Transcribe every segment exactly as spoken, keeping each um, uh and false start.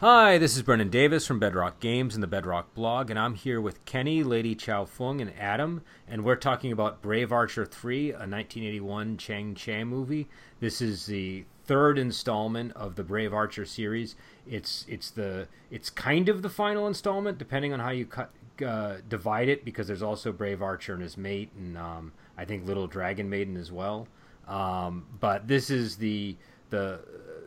Hi, this is Brennan Davis from Bedrock Games and the Bedrock Blog, and I'm here with Kenny, Lady Xiaofeng, and Adam, and we're talking about Brave Archer three, a nineteen eighty-one Chang Che movie. This is the third installment of the Brave Archer series. It's it's the it's kind of the final installment, depending on how you cut uh, divide it, because there's also Brave Archer and his mate, and um, I think Little Dragon Maiden as well. Um, but this is the the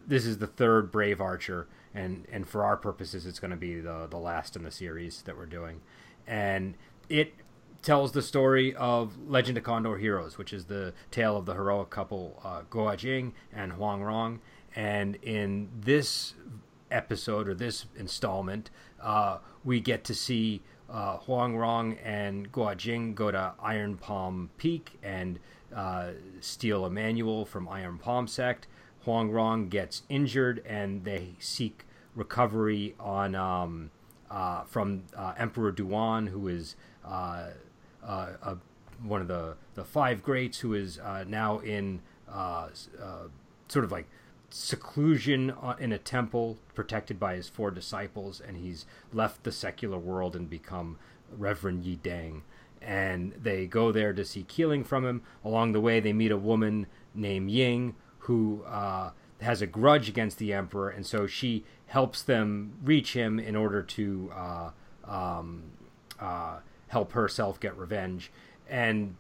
this is the third Brave Archer. And, and for our purposes, it's going to be the, the last in the series that we're doing. And it tells the story of Legend of Condor Heroes, which is the tale of the heroic couple uh, Guo Jing and Huang Rong. And in this episode, or this installment, uh, we get to see uh, Huang Rong and Guo Jing go to Iron Palm Peak and uh, steal a manual from Iron Palm Sect. Huang Rong gets injured, and they seek recovery on um, uh, from uh, Emperor Duan, who is uh, uh, uh, one of the, the five greats, who is uh, now in uh, uh, sort of like seclusion in a temple protected by his four disciples, and he's left the secular world and become Reverend Yideng. And they go there to seek healing from him. Along the way, they meet a woman named Ying, who uh, has a grudge against the Emperor, and so she helps them reach him in order to uh, um, uh, help herself get revenge. And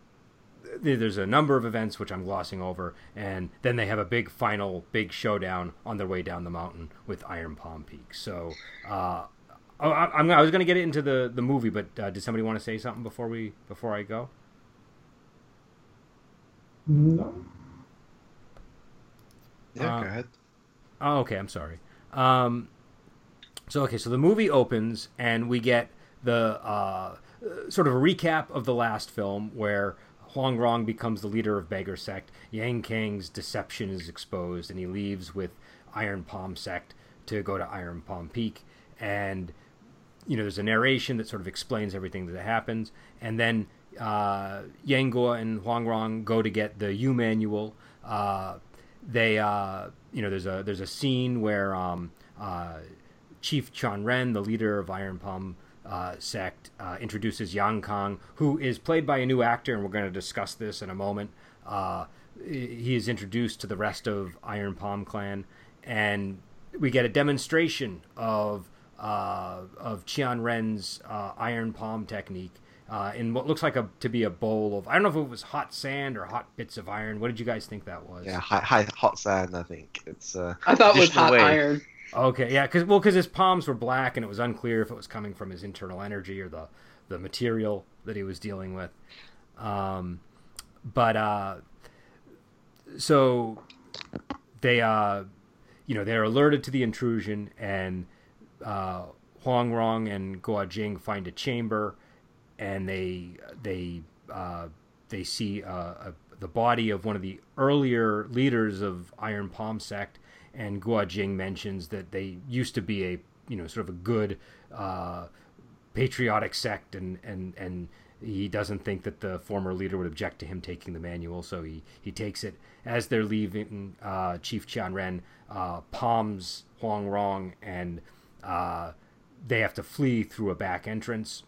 th- there's a number of events which I'm glossing over, and then they have a big final, big showdown on their way down the mountain with Iron Palm Peak. So uh, I, I'm, I was going to get into the, the movie, but uh, did somebody want to say something before we before I go? No. Yeah, go ahead. Uh, oh, okay, I'm sorry. Um, so, okay, so the movie opens, and we get the uh, sort of a recap of the last film, where Huang Rong becomes the leader of Beggar Sect. Yang Kang's deception is exposed, and he leaves with Iron Palm Sect to go to Iron Palm Peak. And, you know, there's a narration that sort of explains everything that happens. And then uh, Yang Guo and Huang Rong go to get the Yu Manual. Uh, They, uh, you know, there's a there's a scene where um, uh, Chief Qianren, the leader of Iron Palm uh, Sect, uh, introduces Yang Kang, who is played by a new actor, and we're going to discuss this in a moment. Uh, he is introduced to the rest of Iron Palm Clan, and we get a demonstration of uh, of Qianren's uh, Iron Palm technique uh, in what looks like a to be a bowl of, I don't know if it was hot sand or hot bits of iron. What did you guys think that was? Yeah, hot, hot sand, I think. It's. Uh, I thought it was hot way. Iron. Okay, yeah, because well, because his palms were black, and it was unclear if it was coming from his internal energy or the, the material that he was dealing with. Um, but, uh, so, they, uh, you know, they're alerted to the intrusion, and uh, Huang Rong and Guo Jing find a chamber, and they they uh, they see uh, a, the body of one of the earlier leaders of Iron Palm Sect, and Guo Jing mentions that they used to be a you know sort of a good uh, patriotic sect, and, and, and he doesn't think that the former leader would object to him taking the manual, so he, he takes it. As they're leaving, uh, Chief Qianren uh, palms Huang Rong, and uh, they have to flee through a back entrance.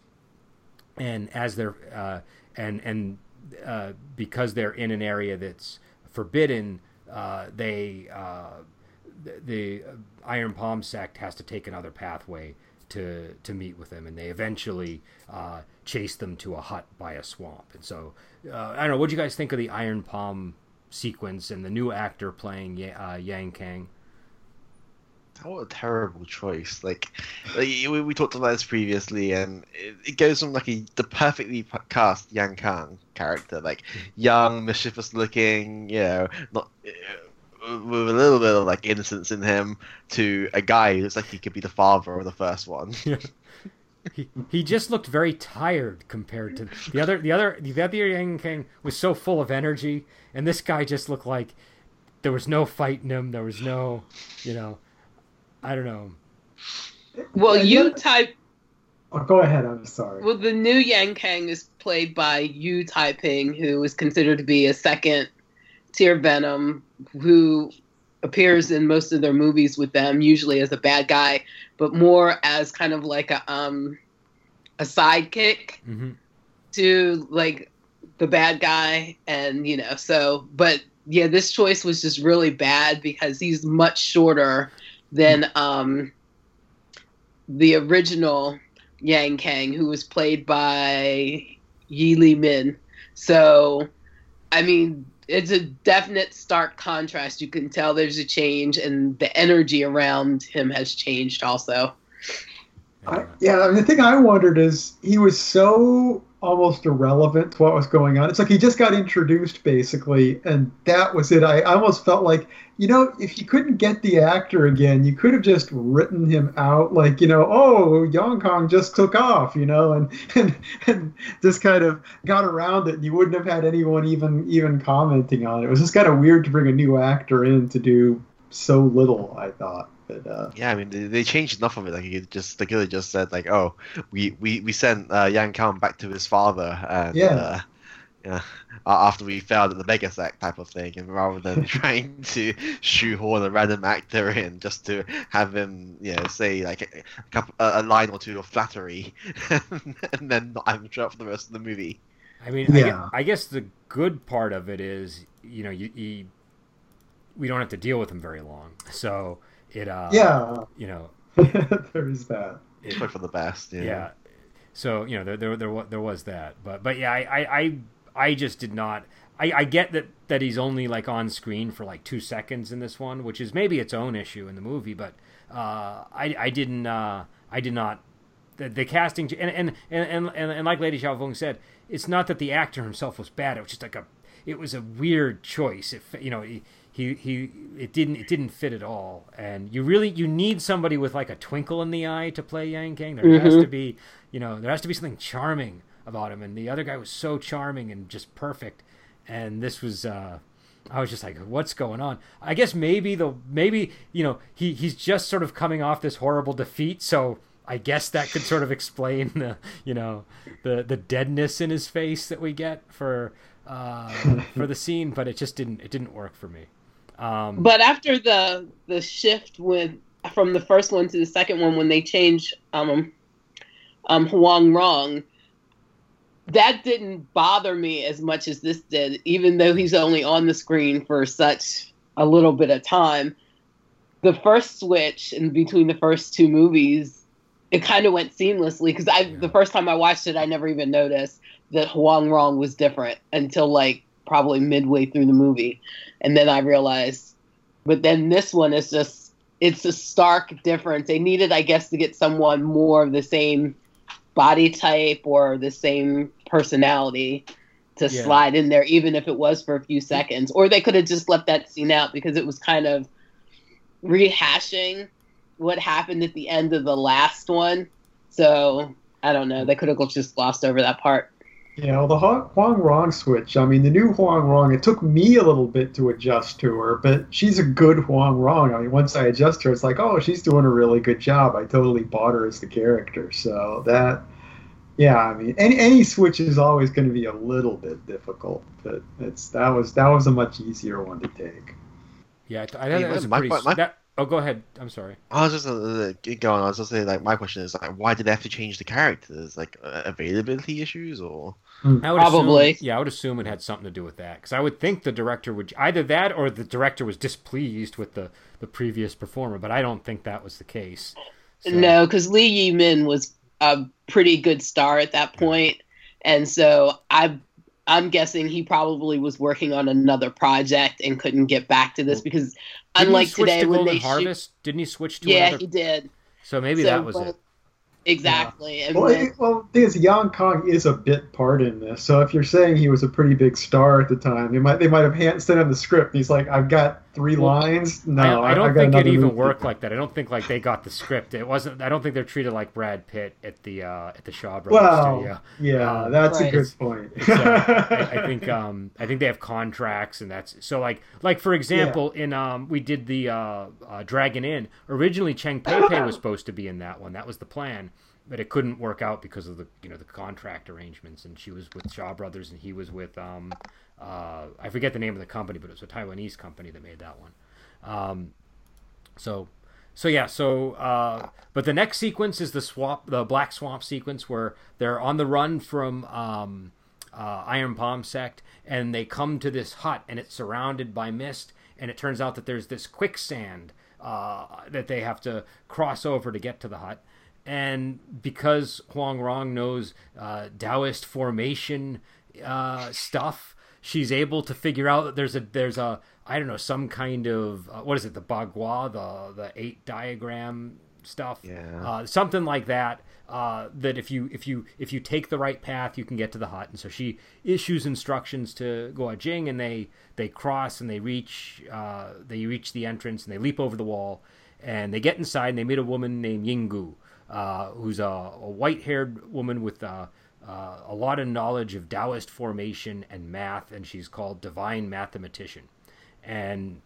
And as they're uh, and and uh, because they're in an area that's forbidden, uh, they uh, the, the Iron Palm Sect has to take another pathway to to meet with them, and they eventually uh, chase them to a hut by a swamp. And so uh, I don't know. What do you guys think of the Iron Palm sequence and the new actor playing y- uh, Yang Kang? What a terrible choice! Like, like we, we talked about this previously, and it, it goes from like a the perfectly cast Yang Kang character, like young, mischievous looking, you know, not uh, with a little bit of like innocence in him, to a guy who looks like he could be the father of the first one. Yeah. He he just looked very tired compared to the other. The other the other Yang Kang was so full of energy, and this guy just looked like there was no fight in him. There was no, you know. I don't know. Well, you type. Oh, go ahead. I'm sorry. Well, the new Yang Kang is played by Yu Taiping, who is considered to be a second tier Venom, who appears in most of their movies with them, usually as a bad guy, but more as kind of like a um, a sidekick mm-hmm. to like the bad guy, and you know. So, but yeah, this choice was just really bad because he's much shorter than mm-hmm. um, the original Yang Kang, who was played by Yi Li Min. So, I mean, it's a definite stark contrast. You can tell there's a change, and the energy around him has changed also. I, yeah, I mean, the thing I wondered is he was so almost irrelevant to what was going on. It's like he just got introduced, basically, and that was it. I, I almost felt like, you know, if you couldn't get the actor again, you could have just written him out, like, you know, oh, Yang Kang just took off, you know, and, and and just kind of got around it, and you wouldn't have had anyone even even commenting on it. It was just kind of weird to bring a new actor in to do so little, I thought. But, uh, yeah, I mean, they changed enough of it. Like, he just, the killer just said, like, "Oh, we we we sent uh, Yang Kang back to his father, and yeah, uh, yeah, after we failed at the mega sack type of thing." And rather than trying to shoehorn a random actor in just to have him, you know, say like a, a, couple, a line or two of flattery, and then not have him show up for the rest of the movie. I mean, yeah. I, I guess the good part of it is, you know, you, you we don't have to deal with him very long, so. It, uh, yeah, you know, there is that. It, for the best, yeah. yeah. So you know, there, there, there, there was that, but, but yeah, I, I, I just did not. I, I get that that he's only like on screen for like two seconds in this one, which is maybe its own issue in the movie. But uh, I, I didn't, uh, I did not. The, the casting, and and, and and and and like Lady Xiaofeng said, it's not that the actor himself was bad. It was just like a, it was a weird choice. If you know. He, He, he it didn't it didn't fit at all, and you really you need somebody with like a twinkle in the eye to play Yang Kang. There mm-hmm. has to be, you know, there has to be something charming about him, and the other guy was so charming and just perfect, and this was uh, I was just like, what's going on? I guess maybe the maybe you know he he's just sort of coming off this horrible defeat, so I guess that could sort of explain the you know the the deadness in his face that we get for uh, for the scene, but it just didn't it didn't work for me. Um, but after the the shift with from the first one to the second one, when they changed um, um, Huang Rong, that didn't bother me as much as this did, even though he's only on the screen for such a little bit of time. The first switch in between the first two movies, it kind of went seamlessly, because I yeah. the first time I watched it, I never even noticed that Huang Rong was different until, like, probably midway through the movie. And then I realized, but then this one is just, it's a stark difference. They needed, I guess, to get someone more of the same body type or the same personality to yeah. slide in there, even if it was for a few seconds. Or they could have just left that scene out, because it was kind of rehashing what happened at the end of the last one. So, I don't know. They could have just glossed over that part. Yeah, well, the Huang Rong switch, I mean, the new Huang Rong, it took me a little bit to adjust to her, but she's a good Huang Rong. I mean, once I adjust her, it's like, oh, she's doing a really good job. I totally bought her as the character. So that, yeah, I mean, any any switch is always going to be a little bit difficult, but it's that was that was a much easier one to take. Yeah, I, I hey, that was my, pretty... My... That... Oh, go ahead. I'm sorry. I was just uh, going. I was just saying, like, my question is, like, why did they have to change the characters? Like, uh, availability issues, or I would probably. Assume, yeah, I would assume it had something to do with that, because I would think the director would either that, or the director was displeased with the, the previous performer. But I don't think that was the case. So. No, because Lee Yi Min was a pretty good star at that point, and so I. I'm guessing he probably was working on another project and couldn't get back to this, because didn't unlike today to when they Harvest, shoot... didn't he switch to yeah, another... he did. So maybe so, that was well, it. Exactly. Yeah. And well, then... it, well, the thing is, Yang Kang is a bit part in this. So if you're saying he was a pretty big star at the time, they might they might have hand, sent him the script. He's like, I've got three well, lines. No, I, I don't I think it even worked like that. I don't think like they got the script. It wasn't. I don't think they're treated like Brad Pitt at the uh, at the Shaw Brothers well, studio. Yeah, um, that's right. a good point. So, I, I think um, I think they have contracts, and that's so like like for example yeah. in um we did the uh, uh, Dragon Inn. Originally, Cheng Pei Pei was supposed to be in that one. That was the plan. But it couldn't work out because of the you know the contract arrangements, and she was with Shaw Brothers, and he was with um uh I forget the name of the company, but it was a Taiwanese company that made that one. Um, so, so yeah, so, uh, but the next sequence is the swamp, the Black Swamp sequence, where they're on the run from, um, uh, Iron Palm Sect, and they come to this hut, and it's surrounded by mist, and it turns out that there's this quicksand, uh, that they have to cross over to get to the hut. And because Huang Rong knows uh, Taoist formation uh, stuff, she's able to figure out that there's a there's a I don't know some kind of uh, what is it the Bagua the the eight diagram stuff yeah. uh, something like that uh, that if you if you if you take the right path you can get to the hut. And so she issues instructions to Guo Jing, and they they cross and they reach uh, they reach the entrance, and they leap over the wall, and they get inside, and they meet a woman named Yinggu. Uh, who's a, a white-haired woman with uh, uh, a lot of knowledge of Taoist formation and math, and she's called Divine Mathematician. And,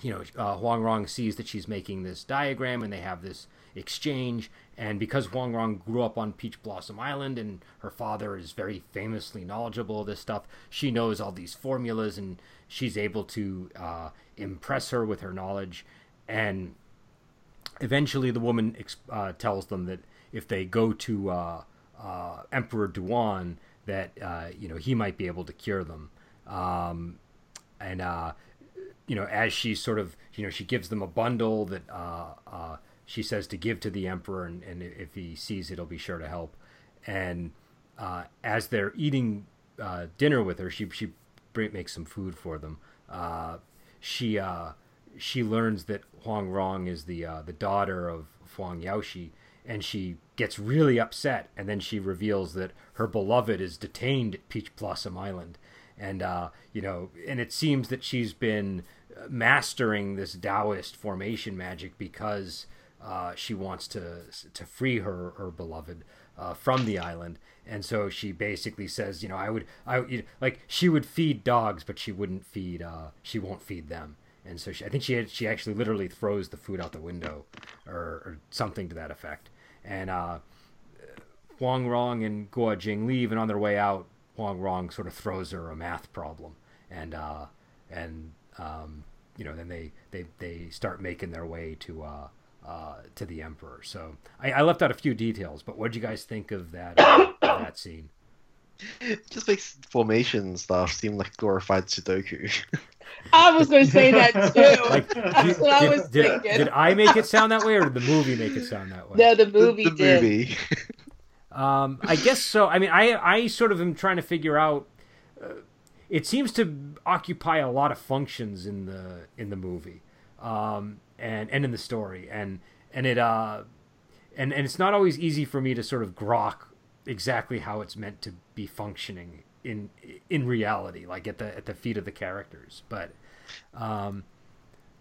you know, uh, Huang Rong sees that she's making this diagram, and they have this exchange. And because Huang Rong grew up on Peach Blossom Island, and her father is very famously knowledgeable of this stuff, she knows all these formulas, and she's able to uh, impress her with her knowledge. And eventually, the woman uh, tells them that if they go to uh, uh, Emperor Duan, that uh, you know he might be able to cure them. Um, and uh, you know, as she sort of you know she gives them a bundle that uh, uh, she says to give to the emperor, and, and if he sees it, he'll be sure to help. And uh, as they're eating uh, dinner with her, she she makes some food for them. Uh, she. Uh, She learns that Huang Rong is the uh, the daughter of Huang Yaoshi, and she gets really upset. And then she reveals that her beloved is detained at Peach Blossom Island, and uh, you know, and it seems that she's been mastering this Taoist formation magic because uh, she wants to to free her her beloved uh, from the island. And so she basically says, you know, I would I you know, like she would feed dogs, but she wouldn't feed uh, she won't feed them. And so she, I think she had, she actually literally throws the food out the window, or, or something to that effect. And uh, Huang Rong and Guo Jing leave, and on their way out, Huang Rong sort of throws her a math problem, and uh, and um, you know then they, they, they start making their way to uh, uh, to the emperor. So I, I left out a few details, but what did you guys think of that uh, that scene? It just makes formation stuff seem like glorified Sudoku. I was going to say that too. Like, That's did, what I was did, thinking. Did I make it sound that way, or did the movie make it sound that way? No, the movie the, the did. Movie. Um, I guess so. I mean, I I sort of am trying to figure out. Uh, it seems to occupy a lot of functions in the in the movie, um, and and in the story, and and it uh, and and it's not always easy for me to sort of grok exactly how it's meant to be functioning in in reality, like at the at the feet of the characters. But um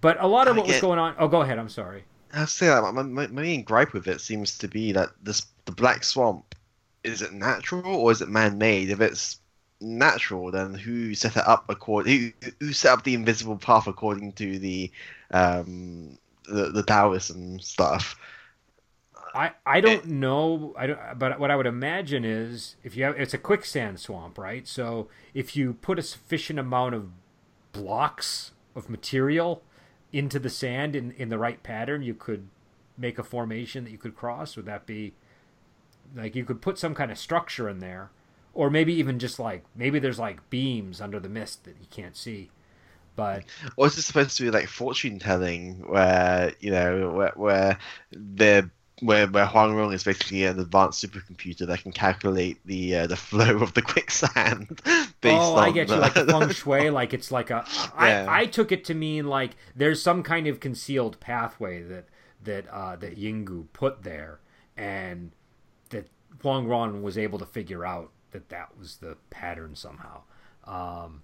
but a lot of I what get, was going on oh go ahead I'm sorry I'll say that my, my, my main gripe with it seems to be that this the Black Swamp, is it natural or is it man-made? If it's natural, then who set it up according who, who set up the invisible path according to the um the, the Taoism stuff? I, I don't know, I don't, but what I would imagine is if you have, it's a quicksand swamp, right? So if you put a sufficient amount of blocks of material into the sand in, in the right pattern, you could make a formation that you could cross. Would that be like you could put some kind of structure in there, or maybe even just like maybe there's like beams under the mist that you can't see. But or is this supposed to be like fortune telling, where you know where where the Where, where Huang Rong is basically an advanced supercomputer that can calculate the uh, the flow of the quicksand. Based oh, on I get the... you, like feng shui, like it's like a. Yeah. I, I took it to mean like there's some kind of concealed pathway that that uh, that Yinggu put there, and that Huang Rong was able to figure out that that was the pattern somehow, um,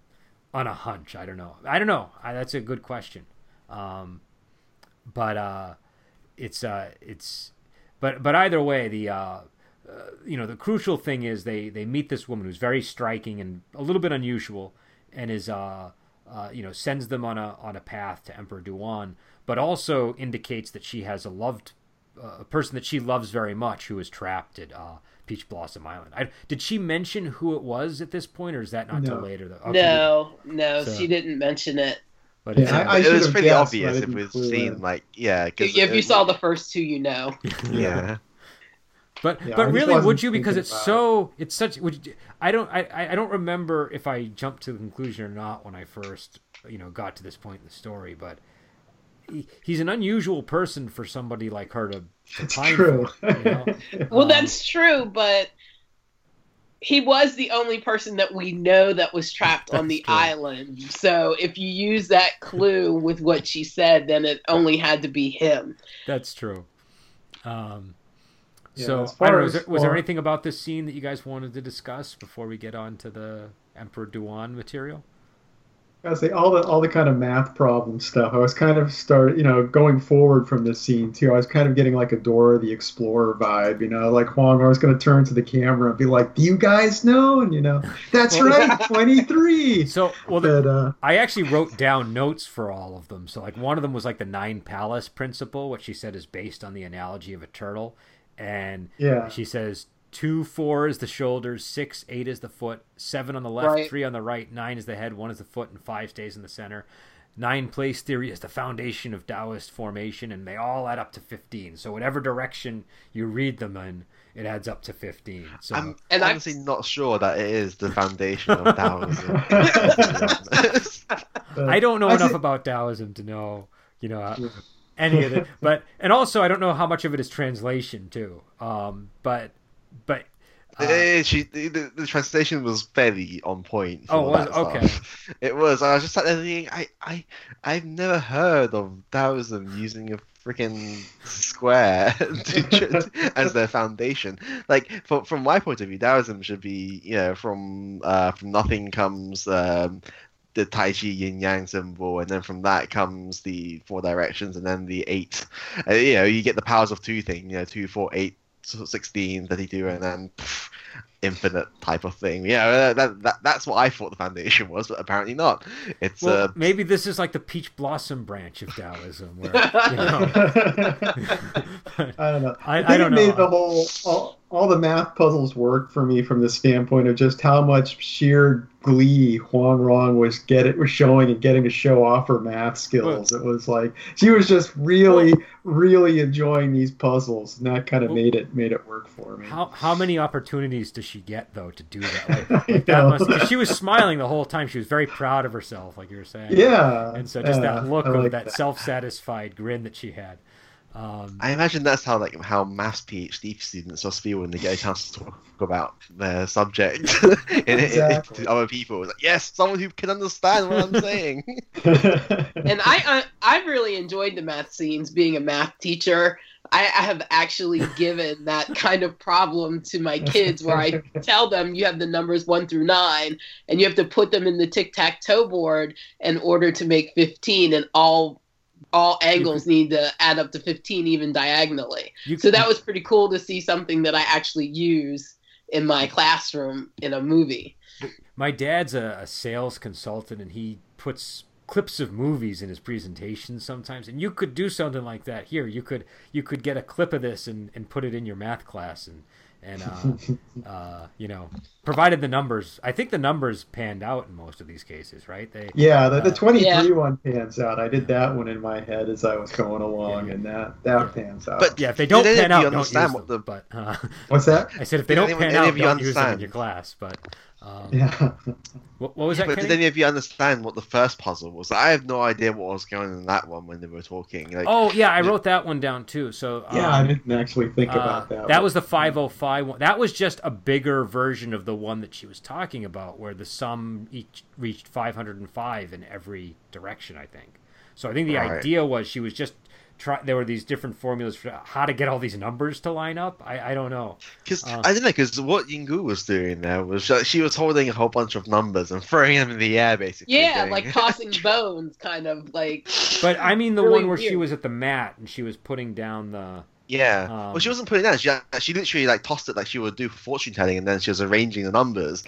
on a hunch. I don't know. I don't know. I, that's a good question, um, but uh, it's uh, it's. But but either way, the uh, uh, you know the crucial thing is they, they meet this woman who's very striking and a little bit unusual, and is uh, uh, you know sends them on a on a path to Emperor Duan, but also indicates that she has a loved uh, a person that she loves very much who is trapped at uh, Peach Blossom Island. I, did she mention who it was at this point, or is that not no. till later? Though? Okay. No, no, so, she didn't mention it. But yeah, I, I it was pretty guessed, obvious if we've seen, like, yeah. If, if you saw the first two, you know. Yeah. But yeah, but I really, would you? Because it's so it. it's such. Would you, I don't I I don't remember if I jumped to the conclusion or not when I first you know got to this point in the story. But he, he's an unusual person for somebody like her to. That's true. For, you know? Well, um, that's true, but he was the only person that we know that was trapped on the true. island. So if you use that clue with what she said, then it only had to be him. That's true. Um. Yeah, so I don't know, was, there, was there anything about this scene that you guys wanted to discuss before we get on to the Emperor Duan material? I was say all the all the kind of math problem stuff. I was kind of start, you know, going forward from this scene too. I was kind of getting like a Dora the Explorer vibe, you know, like Huang. I was going to turn to the camera and be like, "Do you guys know?" And you know, that's right, twenty-three. So well, but, uh, I actually wrote down notes for all of them. So like one of them was like the Nine Palace principle, which she said is based on the analogy of a turtle. And yeah. she says two, four is the shoulders, six, eight is the foot, seven on the left, right. three on the right, nine is the head, one is the foot, and five stays in the center. Nine place theory is the foundation of Taoist formation, and they all add up to fifteen. So whatever direction you read them in, it adds up to fifteen. So I'm and honestly I'm... not sure that it is the foundation of Taoism. I don't know I enough see... about Taoism to know, you know... I... any of it, but and also I don't know how much of it is translation too. Um, but but uh, she the, the translation was fairly on point. Oh, was, okay. It was. I was just sat there thinking, I I I've never heard of Taoism using a freaking square to, as their foundation. Like for, from my point of view, Taoism should be you know from uh, from nothing comes. Um, the Tai Chi Yin Yang symbol, and then from that comes the four directions, and then the eight. Uh, you know, you get the powers of two thing. You know, two, four, eight, sixteen, thirty-two, and then pff, infinite type of thing. Yeah, that, that that's what I thought the foundation was, but apparently not. It's well, uh... maybe this is like the Peach Blossom branch of Taoism. Where, you know... I don't know. I, I, I don't know. Made the whole. All... All the math puzzles work for me from the standpoint of just how much sheer glee Huang Rong was get it was showing and getting to show off her math skills. Well, it was like she was just really, well, really enjoying these puzzles, and that kind of well, made it made it work for me. How how many opportunities does she get though to do that? Like, like that must, she was smiling the whole time. She was very proud of herself, like you were saying. Yeah, and so just yeah, that look like of that, that self-satisfied grin that she had. Um, I imagine that's how like how maths PhD students must feel when they get a chance to talk about their subject in, exactly. in, to other people. It's like, yes, someone who can understand what I'm saying. And I, I I really enjoyed the math scenes. Being a math teacher, I, I have actually given that kind of problem to my kids, where I tell them you have the numbers one through nine, and you have to put them in the tic-tac-toe board in order to make fifteen, and all. All angles need to add up to fifteen, even diagonally. You, so that was pretty cool to see something that I actually use in my classroom in a movie. My dad's a, a sales consultant, and he puts clips of movies in his presentations sometimes. And you could do something like that here. You could you could get a clip of this and, and put it in your math class, and and uh, uh, you know, provided the numbers. I think the numbers panned out in most of these cases, right? They yeah, the, the twenty-three uh, yeah. one pans out. I did that one in my head as I was going along, yeah. and that that yeah. pans out. But yeah, if they don't pan out, don't use them. What the... But uh, what's that? I said if they did don't anyone, pan out, don't use them in your class, but. Um, yeah. What, what was that? But Kenny? Did any of you understand what the first puzzle was? I have no idea what was going on in that one when they were talking. Like, oh yeah, I wrote that one down too. So yeah, um, I didn't actually think uh, about that. That one. Was the five oh five one. That was just a bigger version of the one that she was talking about, where the sum each reached five hundred five in every direction. I think. So I think the all idea right. was she was just. Try, there were these different formulas for how to get all these numbers to line up. I, I don't know. Because uh, I don't know. Because what Yinggu was doing there was she, she was holding a whole bunch of numbers and throwing them in the air, basically. Yeah, saying, like tossing bones, kind of like. But I mean the really one where weird. She was at the mat and she was putting down the. Yeah. Um, well, she wasn't putting it down. She, she literally like tossed it like she would do for fortune telling, and then she was arranging the numbers.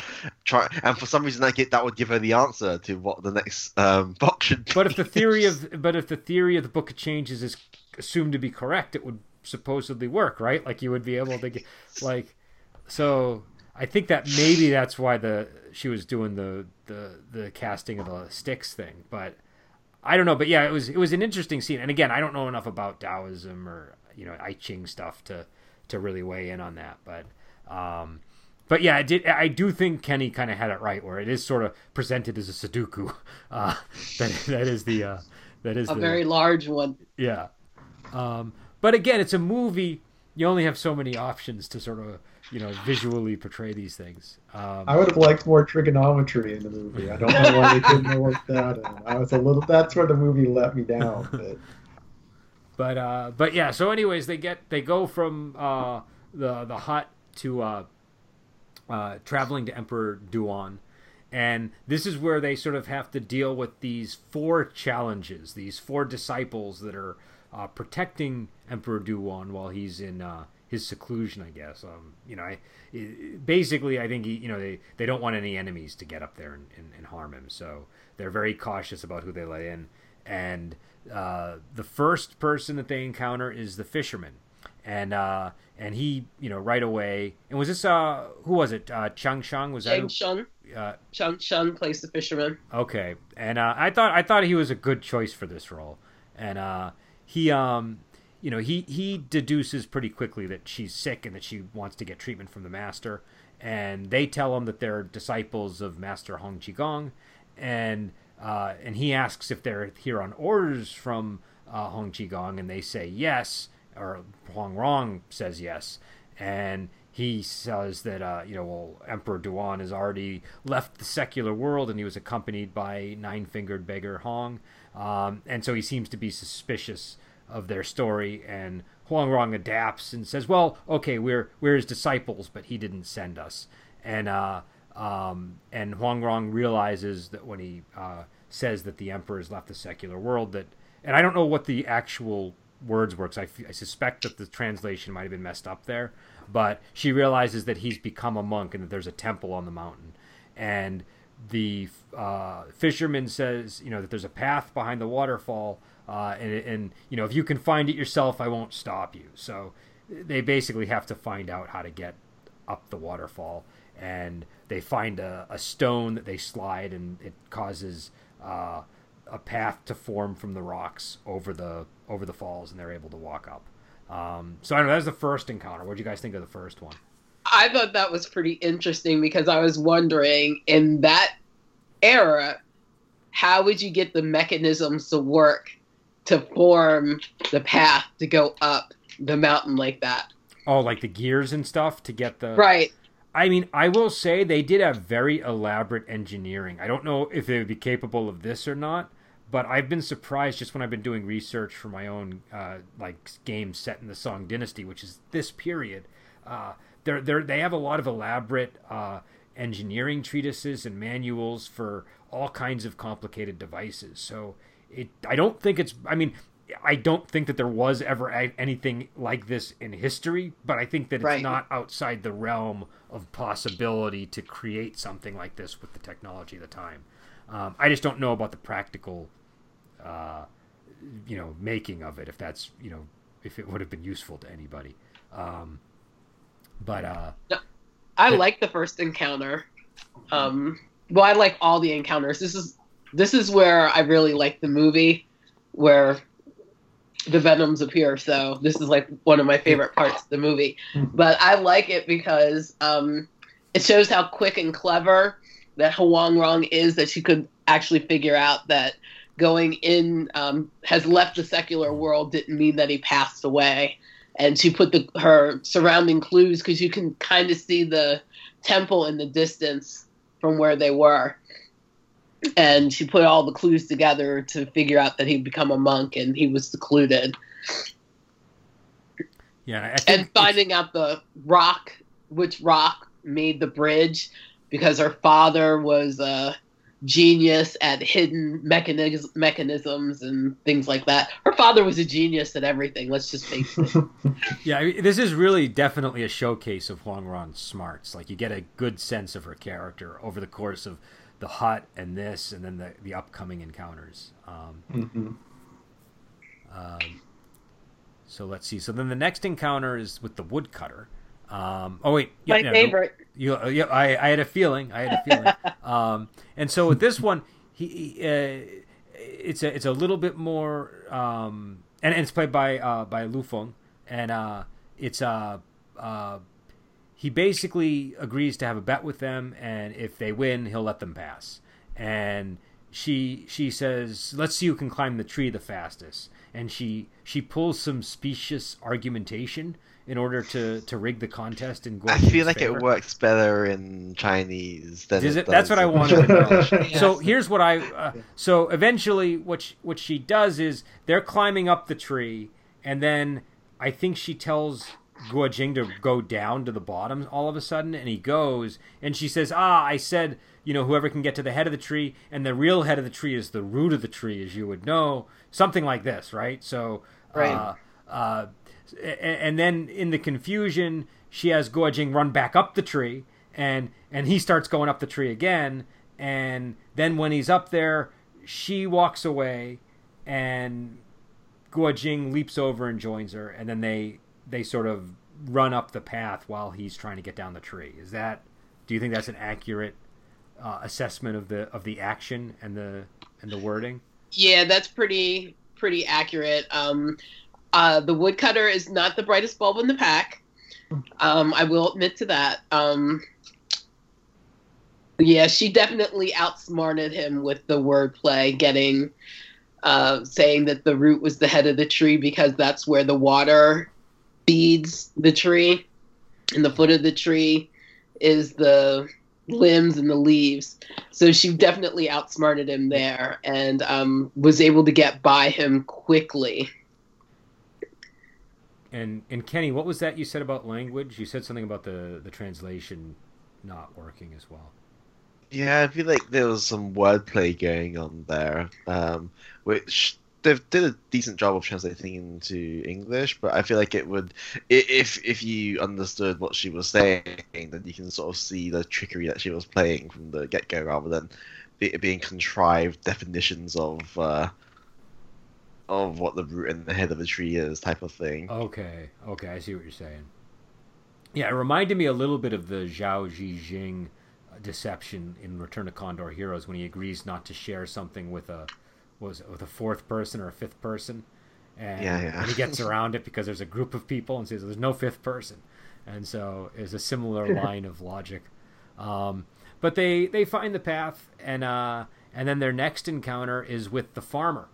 Try, and for some reason, that that would give her the answer to what the next um, box should be. But if the theory of but if the theory of the Book of Changes is assumed to be correct, it would supposedly work, right? Like you would be able to get like. So I think that maybe that's why the she was doing the the the casting of the sticks thing, but. I don't know, but yeah, it was it was an interesting scene. And again, I don't know enough about Taoism or, you know, I Ching stuff to to really weigh in on that. But um, but yeah, I did. I do think Kenny kind of had it right, where it is sort of presented as a Sudoku. Uh, that that is the uh, that is a the, very large one. Yeah, um, but again, it's a movie. You only have so many options to sort of, you know, visually portray these things. Um, I would have liked more trigonometry in the movie. I don't know why they couldn't work that in. I was a little. That's where the movie let me down. But but, uh, but yeah. So, anyways, they get they go from uh, the the hut to uh, uh, traveling to Emperor Duan, and this is where they sort of have to deal with these four challenges, these four disciples that are uh, protecting Emperor Duan while he's in. Uh, His seclusion, I guess. Um, you know, I, it, basically, I think he, you know, they, they don't want any enemies to get up there and, and, and harm him. So they're very cautious about who they let in. And uh, the first person that they encounter is the fisherman, and uh, and he, you know, right away. And was this uh, who was it? Uh, Chiang Sheng was that? Chiang Sheng. Uh, Chiang Sheng plays the fisherman. Okay, and uh, I thought I thought he was a good choice for this role, and uh, he um. You know, he, he deduces pretty quickly that she's sick and that she wants to get treatment from the master. And they tell him that they're disciples of Master Hong Qigong. And uh, and he asks if they're here on orders from uh, Hong Qigong. And they say yes, or Huang Rong says yes. And he says that, uh, you know, well, Emperor Duan has already left the secular world and he was accompanied by nine-fingered beggar Hong. Um, and so he seems to be suspicious of their story, and Huang Rong adapts and says, well, okay, we're we're his disciples, but he didn't send us. And uh, um, and Huang Rong realizes that when he uh, says that the emperor has left the secular world, that, and I don't know what the actual words were, because I, I suspect that the translation might have been messed up there, but she realizes that he's become a monk and that there's a temple on the mountain. And the uh, fisherman says, you know, that there's a path behind the waterfall, Uh, and, and, you know, if you can find it yourself, I won't stop you. So they basically have to find out how to get up the waterfall. And they find a, a stone that they slide, and it causes uh, a path to form from the rocks over the over the falls, and they're able to walk up. Um, so I don't know, that was the first encounter. What did you guys think of the first one? I thought that was pretty interesting, because I was wondering, in that era, how would you get the mechanisms to work to form the path to go up the mountain like that? Oh, like the gears and stuff to get the... Right. I mean, I will say they did have very elaborate engineering. I don't know if they would be capable of this or not, but I've been surprised just when I've been doing research for my own uh, like game set in the Song Dynasty, which is this period. Uh, they're, they're, they have a lot of elaborate uh, engineering treatises and manuals for all kinds of complicated devices. So... It, I don't think it's, I mean, I don't think that there was ever anything like this in history, but I think that it's right. Not outside the realm of possibility to create something like this with the technology of the time. Um, I just don't know about the practical, uh, you know, making of it, if that's, you know, if it would have been useful to anybody. Um, but, uh, no, I it, like the first encounter. Um, well, I like all the encounters. This is, This is where I really like the movie, where the Venoms appear. So this is like one of my favorite parts of the movie. But I like it because um, it shows how quick and clever that Huang Rong is, that she could actually figure out that going in um, has left the secular world didn't mean that he passed away. And she put the, her surrounding clues, because you can kind of see the temple in the distance from where they were. And she put all the clues together to figure out that he'd become a monk, and he was secluded. Yeah, I think and finding out the rock, which rock made the bridge, because her father was a genius at hidden mechanism, mechanisms and things like that. Her father was a genius at everything. Let's just face it. Yeah, I mean, this is really definitely a showcase of Huang Rong's smarts. Like, you get a good sense of her character over the course of the hut and this, and then the, the upcoming encounters. Um, mm-hmm. um, so let's see. So then the next encounter is with the woodcutter. Um, oh wait, yeah, my no, favorite. You, you, I, I had a feeling. I had a feeling. um, and so with this one, he, he uh, it's a, it's a little bit more, um, and, and it's played by uh, by Lu Feng, and uh, it's uh, uh, he basically agrees to have a bet with them, and if they win, he'll let them pass. And she she says, "Let's see who can climb the tree the fastest." And she she pulls some specious argumentation in order to, to rig the contest. And I feel like favor. It works better in Chinese than Does it, it does. That's what I wanted to know. Yeah. So here's what I... Uh, so eventually what she, what she does is they're climbing up the tree, and then I think she tells Guo Jing to go down to the bottom all of a sudden, and he goes, and she says, ah, I said, you know, whoever can get to the head of the tree, and the real head of the tree is the root of the tree, as you would know. Something like this, right? So... Right. Uh, uh, And then in the confusion, she has Guo Jing run back up the tree, and, and he starts going up the tree again. And then when he's up there, she walks away, and Guo Jing leaps over and joins her. And then they they sort of run up the path while he's trying to get down the tree. Is that? Do you think that's an accurate uh, assessment of the of the action and the and the wording? Yeah, that's pretty pretty accurate. Um, Uh, the woodcutter is not the brightest bulb in the pack. Um, I will admit to that. Um, yeah, she definitely outsmarted him with the wordplay, getting uh, saying that the root was the head of the tree because that's where the water feeds the tree, and the foot of the tree is the limbs and the leaves. So she definitely outsmarted him there, and um, was able to get by him quickly. And and Kenny, what was that you said about language? You said something about the, the translation not working as well. Yeah, I feel like there was some wordplay going on there, um, which they did a decent job of translating into English. But I feel like it would, if if you understood what she was saying, then you can sort of see the trickery that she was playing from the get go, rather than it being contrived definitions of. Uh, Of what the root and the head of the tree is, type of thing. Okay, okay, I see what you're saying. Yeah, it reminded me a little bit of the Zhao Jijing deception in Return of Condor Heroes when he agrees not to share something with a what was it, with a fourth person or a fifth person, and, yeah, yeah. and he gets around it because there's a group of people and says there's no fifth person, and so it's a similar line of logic. Um, but they they find the path, and uh, and then their next encounter is with the farmer.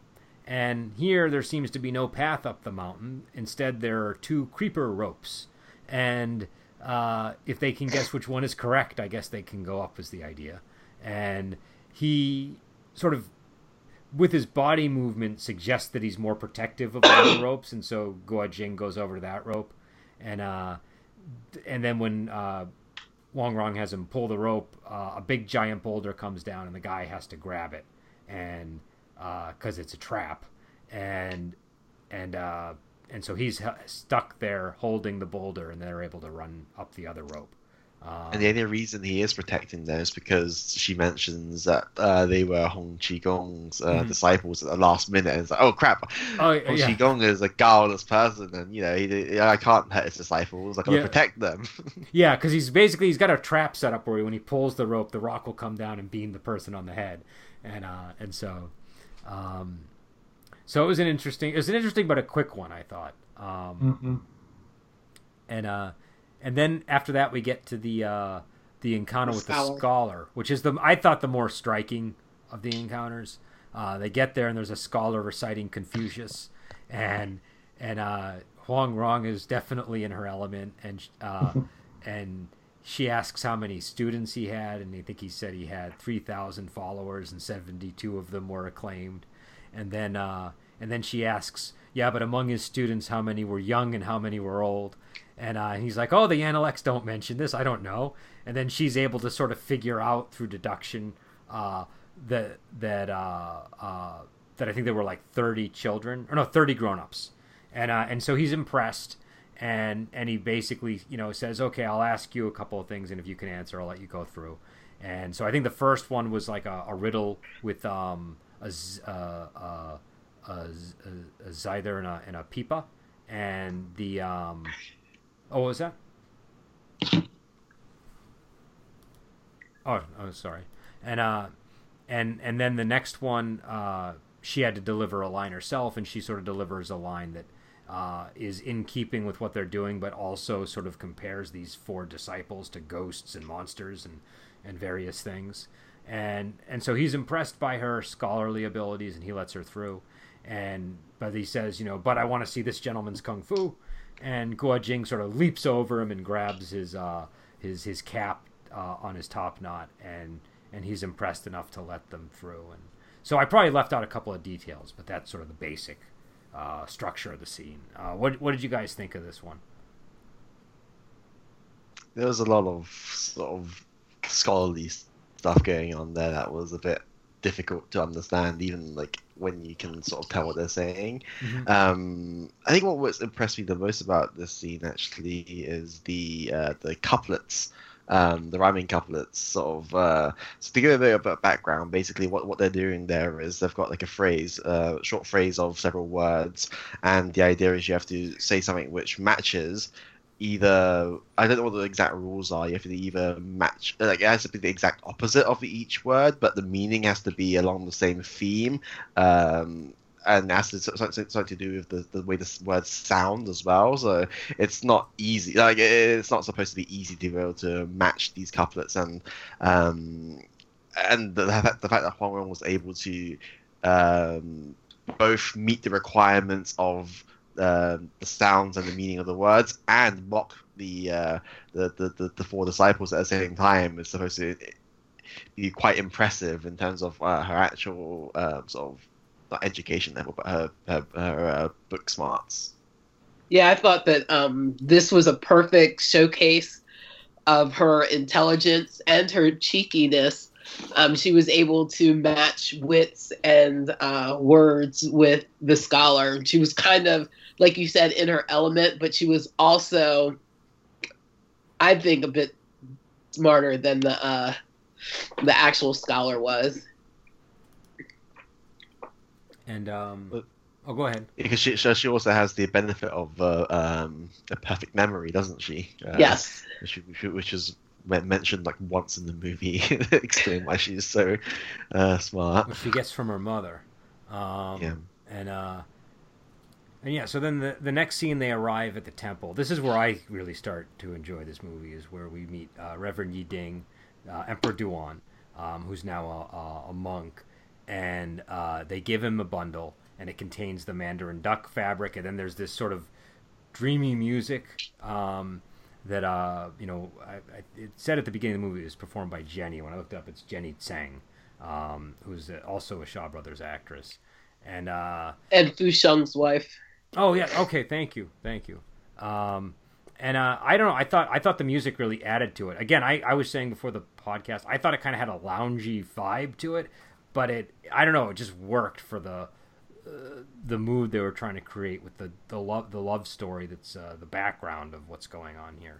And here there seems to be no path up the mountain. Instead, there are two creeper ropes. And uh, if they can guess which one is correct, I guess they can go up is the idea. And he sort of, with his body movement, suggests that he's more protective of other ropes. And so Guo Jing goes over to that rope. And uh, and then when uh, Huang Rong has him pull the rope, uh, a big giant boulder comes down and the guy has to grab it. And... because uh, it's a trap, and and uh, and so he's h- stuck there holding the boulder, and they're able to run up the other rope. Um, and the only reason he is protecting them is because she mentions that uh, they were Hong Qigong's uh, mm-hmm. disciples at the last minute, and it's like, oh crap, oh, Hong yeah. Qigong is a guileless person, and you know he, he, I can't hurt his disciples. I gotta yeah. protect them. Yeah, because he's basically he's got a trap set up where he, when he pulls the rope, the rock will come down and beam the person on the head, and uh, and so. Um, so it was an interesting, it was an interesting, but a quick one, I thought. Um, mm-hmm. and, uh, and then after that, we get to the, uh, the encounter the with scholar. the scholar, which is the, I thought the more striking of the encounters. Uh, they get there and there's a scholar reciting Confucius, and, and, uh, Huang Rong is definitely in her element, and, uh, and she asks how many students he had, and I think he said he had three thousand followers, and seventy-two of them were acclaimed. And then uh, and then she asks, yeah, but among his students, how many were young and how many were old? And uh, he's like, oh, the Analects don't mention this. I don't know. And then she's able to sort of figure out through deduction uh, that that uh, uh, that I think there were like thirty children, or no, thirty grown-ups. And, uh, and so he's impressed. And and he basically, you know, says, okay, I'll ask you a couple of things, and if you can answer, I'll let you go through. And so I think the first one was like a, a riddle with um, a, uh, a, a, a zither and a, and a pipa. And the, um, oh, what was that? Oh, oh sorry. And uh, and and then the next one uh, she had to deliver a line herself, and she sort of delivers a line that uh, is in keeping with what they're doing, but also sort of compares these four disciples to ghosts and monsters and, and various things. And and so he's impressed by her scholarly abilities, and he lets her through. And but he says, you know, but I want to see this gentleman's kung fu. And Guo Jing sort of leaps over him and grabs his uh, his his cap uh, on his top knot, and and he's impressed enough to let them through. And so I probably left out a couple of details, but that's sort of the basic uh, structure of the scene. Uh, what what did you guys think of this one? There was a lot of sort of scholarly stuff going on there that was a bit difficult to understand, even like when you can sort of tell what they're saying. Mm-hmm. um I think what was impressed me the most about this scene actually is the uh the couplets, um the rhyming couplets, sort of uh so to give a bit of background, basically what what they're doing there is they've got like a phrase, uh short phrase of several words, and the idea is you have to say something which matches. Either I don't know what the exact rules are. You have to either match, like it has to be the exact opposite of each word, but the meaning has to be along the same theme, um, and has to, something, something to do with the, the way the words sound as well. So it's not easy. Like it's not supposed to be easy to be able to match these couplets, and um, and the, the fact that Huang Rong was able to um, both meet the requirements of Uh, the sounds and the meaning of the words, and mock the, uh, the, the, the the four disciples at the same time is supposed to be quite impressive in terms of uh, her actual uh, sort of not education level, but her her, her uh, book smarts. Yeah, I thought that um, this was a perfect showcase of her intelligence and her cheekiness. Um, she was able to match wits and uh, words with the scholar. She was kind of, like you said, in her element, but she was also, I think, a bit smarter than the uh, the actual scholar was. And um, oh, go ahead. Because she she also has the benefit of uh, um, a perfect memory, doesn't she? Uh, yes. Which, which is mentioned like once in the movie. Explain why she's so uh, smart. Which she gets from her mother. Um, yeah. And uh, and yeah. So then the the next scene, they arrive at the temple. This is where I really start to enjoy this movie. Is where we meet uh, Reverend Yideng, uh, Emperor Duan, um, who's now a, a monk, and uh, they give him a bundle, and it contains the Mandarin duck fabric, and then there's this sort of dreamy music. Um, That, uh, you know, I, I, it said at the beginning of the movie it was performed by Jenny. When I looked it up, it's Jenny Tseng, um, who's also a Shaw Brothers actress. And uh, and Fu Sheng's wife. Oh, yeah. Okay, thank you. Thank you. Um, and uh, I don't know. I thought I thought the music really added to it. Again, I, I was saying before the podcast, I thought it kind of had a loungy vibe to it. But it, I don't know, it just worked for the Uh, the mood they were trying to create with the the love the love story that's uh, the background of what's going on here,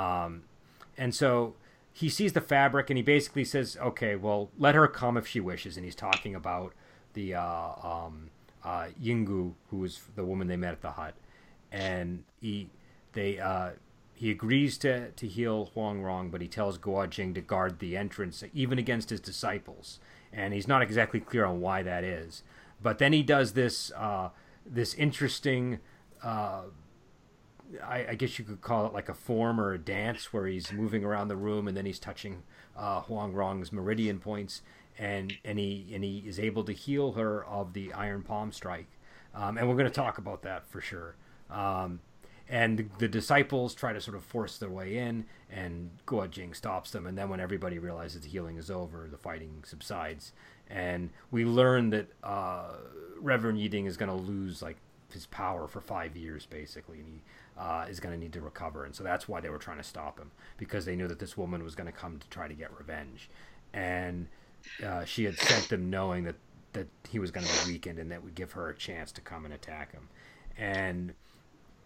um, and so he sees the fabric and he basically says, "Okay, well, let her come if she wishes." And he's talking about the uh, um, uh, Yinggu, who is the woman they met at the hut, and he they uh, he agrees to to heal Huang Rong, but he tells Guo Jing to guard the entrance even against his disciples, and he's not exactly clear on why that is. But then he does this uh, this interesting, uh, I, I guess you could call it like a form or a dance, where he's moving around the room and then he's touching uh, Huang Rong's meridian points, and and he and he is able to heal her of the Iron Palm strike, um, and we're going to talk about that for sure. Um, and the, the disciples try to sort of force their way in, and Guo Jing stops them. And then when everybody realizes the healing is over, the fighting subsides. And we learn that uh, Reverend Yideng is going to lose like his power for five years, basically, and he uh, is going to need to recover. And so that's why they were trying to stop him, because they knew that this woman was going to come to try to get revenge. And uh, she had sent them knowing that, that he was going to be weakened, and that would give her a chance to come and attack him. And,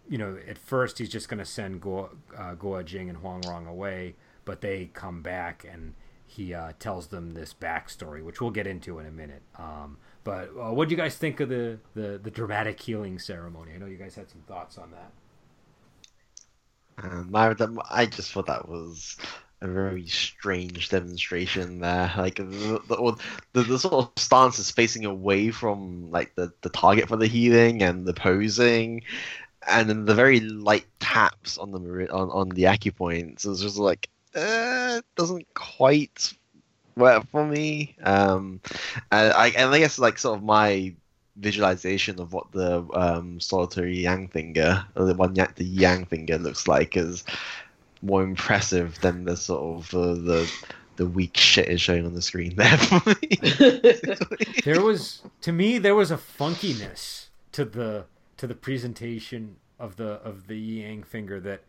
you know, at first he's just going to send Guo, uh, Guo Jing and Huang Rong away, but they come back, and he uh, tells them this backstory, which we'll get into in a minute. Um, but uh, what do you guys think of the, the, the dramatic healing ceremony? I know you guys had some thoughts on that. Um, I, I just thought that was a very strange demonstration there. Like the, the, the, the sort of stance is facing away from like the, the target for the healing and the posing, and then the very light taps on the on, on the acupoints. It was just like uh, it doesn't quite work for me. Um, and I, and I guess like sort of my visualization of what the um, solitary Yang finger, or the one the Yang finger looks like, is more impressive than the sort of uh, the the weak shit is showing on the screen there for me. There was, to me, there was a funkiness to the to the presentation of the of the Yang finger that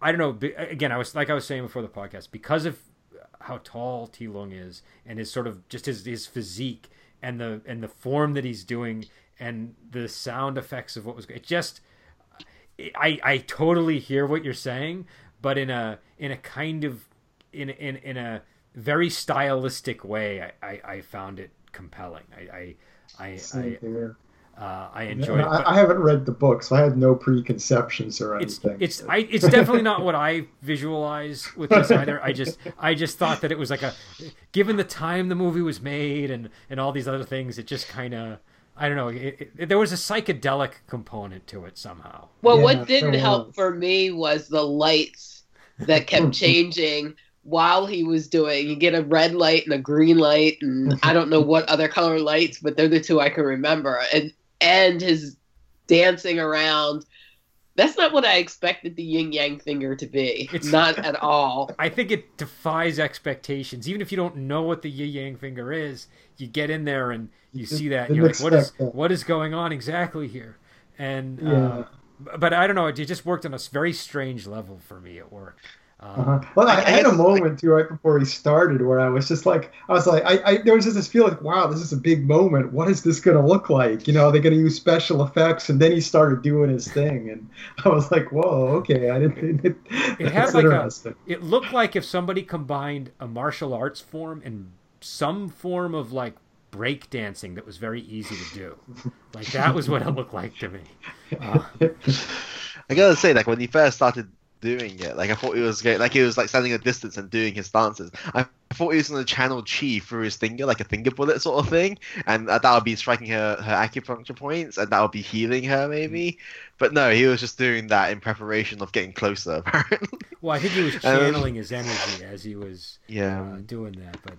I don't know. Again, I was like I was saying before the podcast, because of how tall T Lung is and his sort of just his his physique and the and the form that he's doing and the sound effects of what was it just. I I totally hear what you're saying, but in a in a kind of in in in a very stylistic way, I, I, I found it compelling. I I I I, uh, I enjoyed it. I, I haven't read the book, so I have no preconceptions or anything. It's it's I, it's definitely not what I visualize with this either. I just I just thought that it was like a, given the time the movie was made and and all these other things, it just kind of. I don't know. It, it, there was a psychedelic component to it somehow. Well, yeah, what didn't help for me was the lights that kept changing while he was doing. You get a red light and a green light, and I don't know what other color lights, but they're the two I can remember. And and his dancing around. That's not what I expected the Yin Yang finger to be. It's not at all. I think it defies expectations. Even if you don't know what the Yi Yang finger is, you get in there and you see that, and you're like, "What is that. What is going on exactly here?" And yeah. uh, but I don't know. It just worked on a very strange level for me. It worked. Um, uh-huh. Well, I, I had a moment too right before he started where I was just like, I was like, I, I there was just this feeling, like, wow, this is a big moment. What is this going to look like? You know, are they going to use special effects? And then he started doing his thing, and I was like, whoa, okay, I didn't. It, it had like a. It looked like if somebody combined a martial arts form and some form of like break dancing that was very easy to do. Like that was what it looked like to me. Uh, I gotta say, like when he first started doing it, like I thought he was going, like he was like standing at a distance and doing his dances. I thought he was going to channel chi through his finger, like a finger bullet sort of thing, and that would be striking her, her acupuncture points, and that would be healing her maybe. But no, he was just doing that in preparation of getting closer. Apparently, well, I think he was channeling um, his energy as he was yeah uh, doing that. But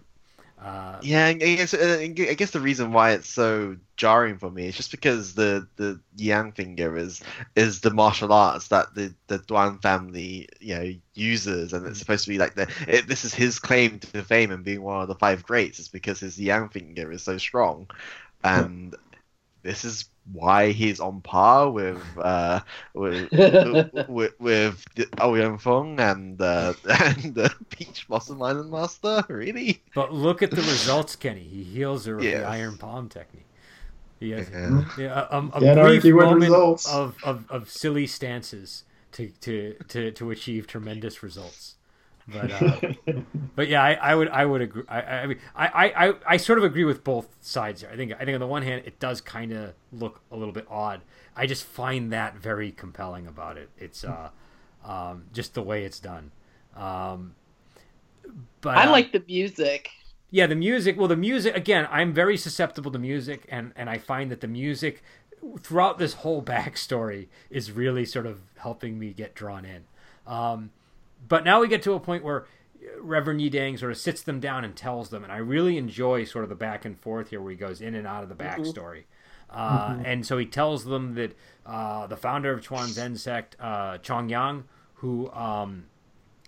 uh, yeah, I guess, I guess the reason why it's so jarring for me is just because the the Yang finger is is the martial arts that the the Duan family, you know, uses, and it's supposed to be like the it, this is his claim to fame and being one of the five greats. It's because his Yang finger is so strong, and this is why he's on par with uh with with, with the Ouyang Feng and uh, and the Peach Blossom Island Master, really. But look at the results, Kenny. He heals her with yes. the Iron Palm technique. Yes. Yeah. Yeah, a, a, a brief moment of, of, of silly stances to, to, to, to achieve tremendous results, but uh, but yeah, I, I would I would agree. I I, mean, I I I sort of agree with both sides here. I think I think on the one hand, it does kind of look a little bit odd. I just find that very compelling about it. It's uh, um, just the way it's done. Um, but I like uh, the music. Yeah, the music. Well, the music, again, I'm very susceptible to music, and, and I find that the music throughout this whole backstory is really sort of helping me get drawn in. Um, but now we get to a point where Reverend Yideng sort of sits them down and tells them, and I really enjoy sort of the back and forth here where he goes in and out of the backstory. Mm-hmm. Uh, mm-hmm. And so he tells them that uh, the founder of Quanzhen sect, uh, Chongyang, who um,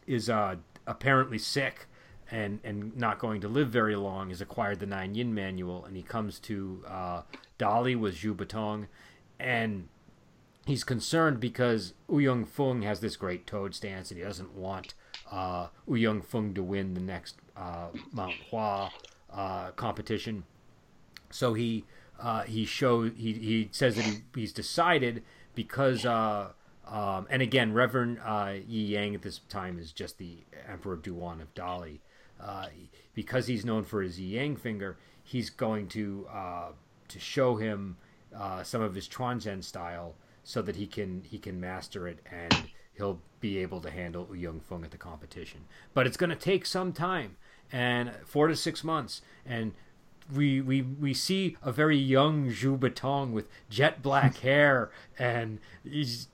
is uh, apparently sick, and and not going to live very long, has acquired the Nine Yin Manual, and he comes to uh, Dali with Zhou Botong, and he's concerned because Ouyang Feng has this great toad stance, and he doesn't want uh, Ouyang Feng to win the next uh, Mount Hua uh, competition. So he uh, he shows he, he says that he, he's decided because. Uh, um, and again, Reverend uh, Yi Yang at this time is just the Emperor Duan of Dali. Uh, because he's known for his Yang finger, he's going to uh, to show him uh, some of his Quanzhen style so that he can he can master it, and he'll be able to handle Ouyang Feng at the competition. But it's going to take some time, and four to six months, and we we we see a very young Zhou Botong with jet black hair, and he's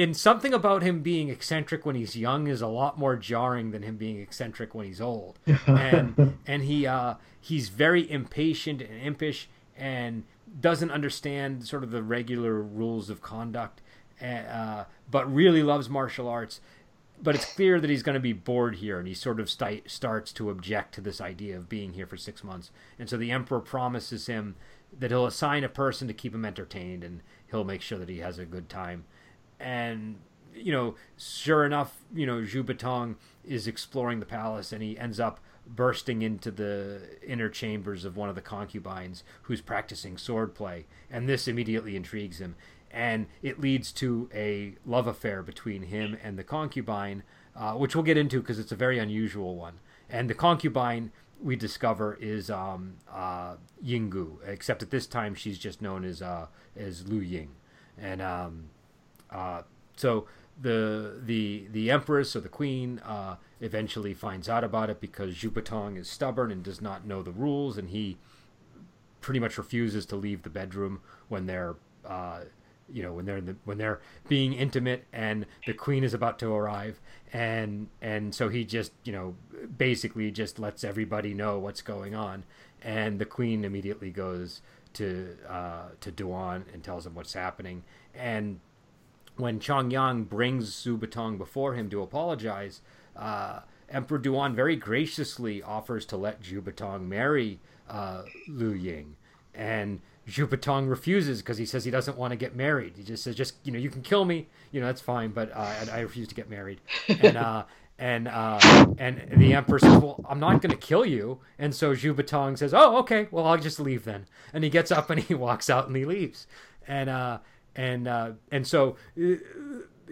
and something about him being eccentric when he's young is a lot more jarring than him being eccentric when he's old. And and he uh, he's very impatient and impish, and doesn't understand sort of the regular rules of conduct, uh, but really loves martial arts. But it's clear that he's going to be bored here, and he sort of st- starts to object to this idea of being here for six months. And so the Emperor promises him that he'll assign a person to keep him entertained, and he'll make sure that he has a good time. And, you know, sure enough, you know, Zhou Botong is exploring the palace, and he ends up bursting into the inner chambers of one of the concubines who's practicing swordplay. And this immediately intrigues him. And it leads to a love affair between him and the concubine, uh, which we'll get into because it's a very unusual one. And the concubine, we discover, is um, uh, Yinggu, except at this time she's just known as uh, as Lu Ying. And um, uh, so the the the empress, or the queen, uh, eventually finds out about it because Zhou Botong is stubborn and does not know the rules, and he pretty much refuses to leave the bedroom when they're... Uh, you know, when they're in the, when they're being intimate, and the queen is about to arrive, and and so he just, you know, basically just lets everybody know what's going on, and the queen immediately goes to uh, to Duan and tells him what's happening. And when Chongyang brings Zhou Botong before him to apologize, uh, Emperor Duan very graciously offers to let Zhou Botong marry uh, Lu Ying, and Zhou Botong refuses because he says he doesn't want to get married. He just says, just, you know, you can kill me, you know, that's fine, but uh, I, I refuse to get married. And uh, and uh, and the emperor says, well, I'm not going to kill you. And so Zhou Botong says, oh, okay, well, I'll just leave then. And he gets up and he walks out and he leaves. And uh, and uh, and so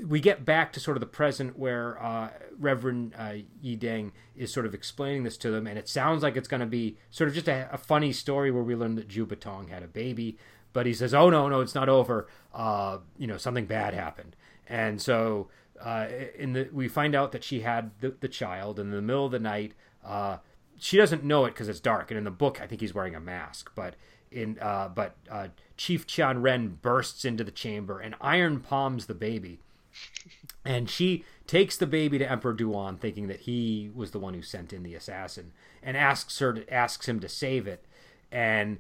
we get back to sort of the present where uh, Reverend uh, Yideng is sort of explaining this to them, and it sounds like it's going to be sort of just a, a funny story where we learn that Zhou Botong had a baby, but he says, oh, no, no, it's not over. Uh, you know, something bad happened. And so uh, in the, we find out that she had the, the child, and in the middle of the night, uh, she doesn't know it because it's dark, and in the book, I think he's wearing a mask, but... In, uh, but uh, Chief Qianren bursts into the chamber and iron palms the baby. And she takes the baby to Emperor Duan, thinking that he was the one who sent in the assassin, and asks her to, asks him to save it. And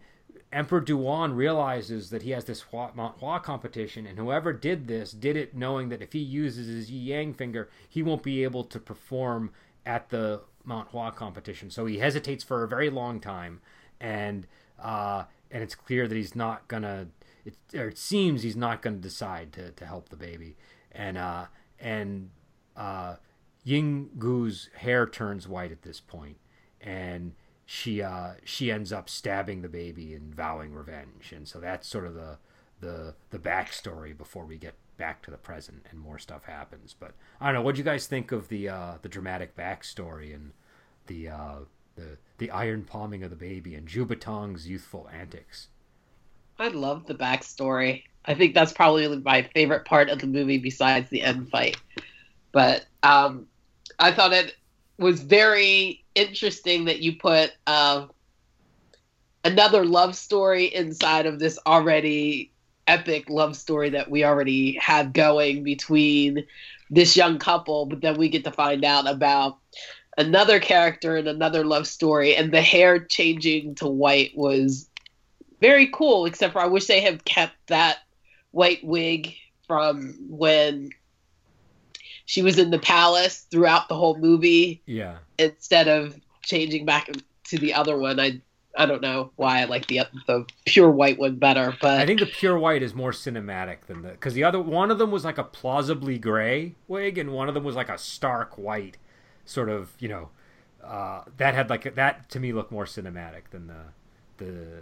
Emperor Duan realizes that he has this Hua, Mount Hua competition, and whoever did this did it knowing that if he uses his Yi Yang finger, he won't be able to perform at the Mount Hua competition. So he hesitates for a very long time, and uh, and it's clear that he's not gonna. It, or it seems he's not gonna decide to to help the baby. And uh, and uh, Yinggu's hair turns white at this point, and she uh, she ends up stabbing the baby and vowing revenge. And so that's sort of the the the backstory before we get back to the present and more stuff happens. But I don't know, what do you guys think of the uh, the dramatic backstory and the uh, the the iron palming of the baby and Zhou Botong's youthful antics? I love the backstory. I think that's probably my favorite part of the movie besides the end fight. But um, I thought it was very interesting that you put uh, another love story inside of this already epic love story that we already have going between this young couple. But then we get to find out about another character and another love story. And the hair changing to white was very cool, except for I wish they had kept that white wig from when she was in the palace throughout the whole movie. Yeah. Instead of changing back to the other one. I I don't know why I like the the pure white one better, but I think the pure white is more cinematic than the, because the other one of them was like a plausibly gray wig, and one of them was like a stark white sort of, you know, uh, that had like that to me looked more cinematic than the the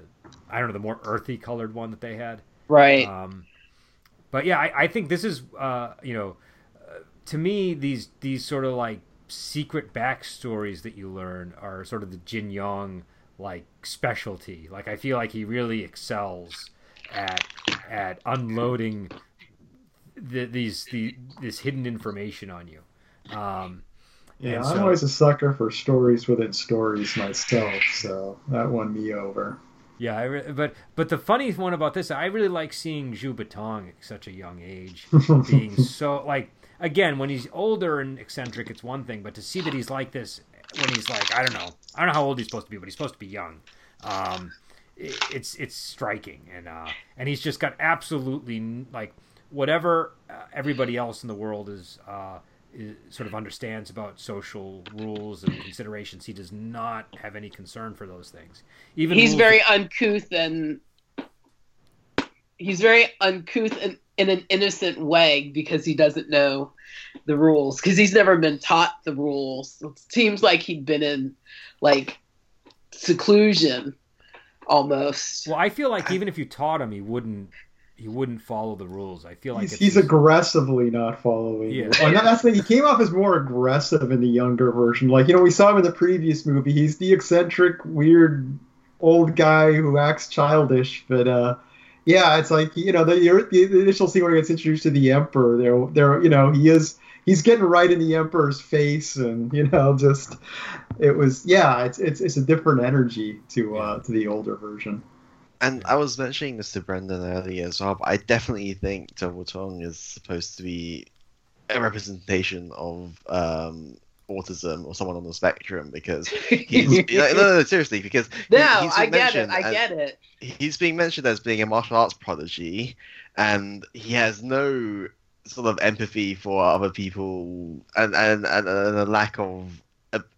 I don't know the more earthy colored one that they had. Right. Um, But yeah, I, I think this is, uh, you know, uh, to me, these these sort of like secret backstories that you learn are sort of the Jin Yang like specialty. Like I feel like he really excels at at unloading the, these the this hidden information on you. Um, yeah, I'm so, always a sucker for stories within stories myself, so that won me over. Yeah, I re- but but the funny one about this, I really like seeing Zhou Botong at such a young age, being so like again when he's older and eccentric, it's one thing, but to see that he's like this when he's like I don't know, I don't know how old he's supposed to be, but he's supposed to be young. Um, it, it's it's striking, and uh, and he's just got absolutely like whatever uh, everybody else in the world is, uh, is sort of understands about social rules and considerations. He does not have any concern for those things. Even he's very that... uncouth and he's very uncouth in, in an innocent way because he doesn't know the rules because he's never been taught the rules. It seems like he'd been in like seclusion almost. Well, I feel like even if you taught him, he wouldn't. He wouldn't follow the rules. I feel like he's, it's he's just... aggressively not following. Yeah. Oh, that's the thing. He came off as more aggressive in the younger version. Like, you know, we saw him in the previous movie. He's the eccentric, weird, old guy who acts childish. But uh, yeah, it's like you know the, the initial scene where he gets introduced to the Emperor. There, there, you know, he is he's getting right in the Emperor's face, and you know, just it was yeah, it's it's it's a different energy to uh, to the older version. And I was mentioning this to Brendan earlier as well, but I definitely think Zhou Botong is supposed to be a representation of um, autism or someone on the spectrum because he's no, no, no, seriously, because no, he, he's I get it, I get it. He's being mentioned as being a martial arts prodigy, and he has no sort of empathy for other people, and and, and a lack of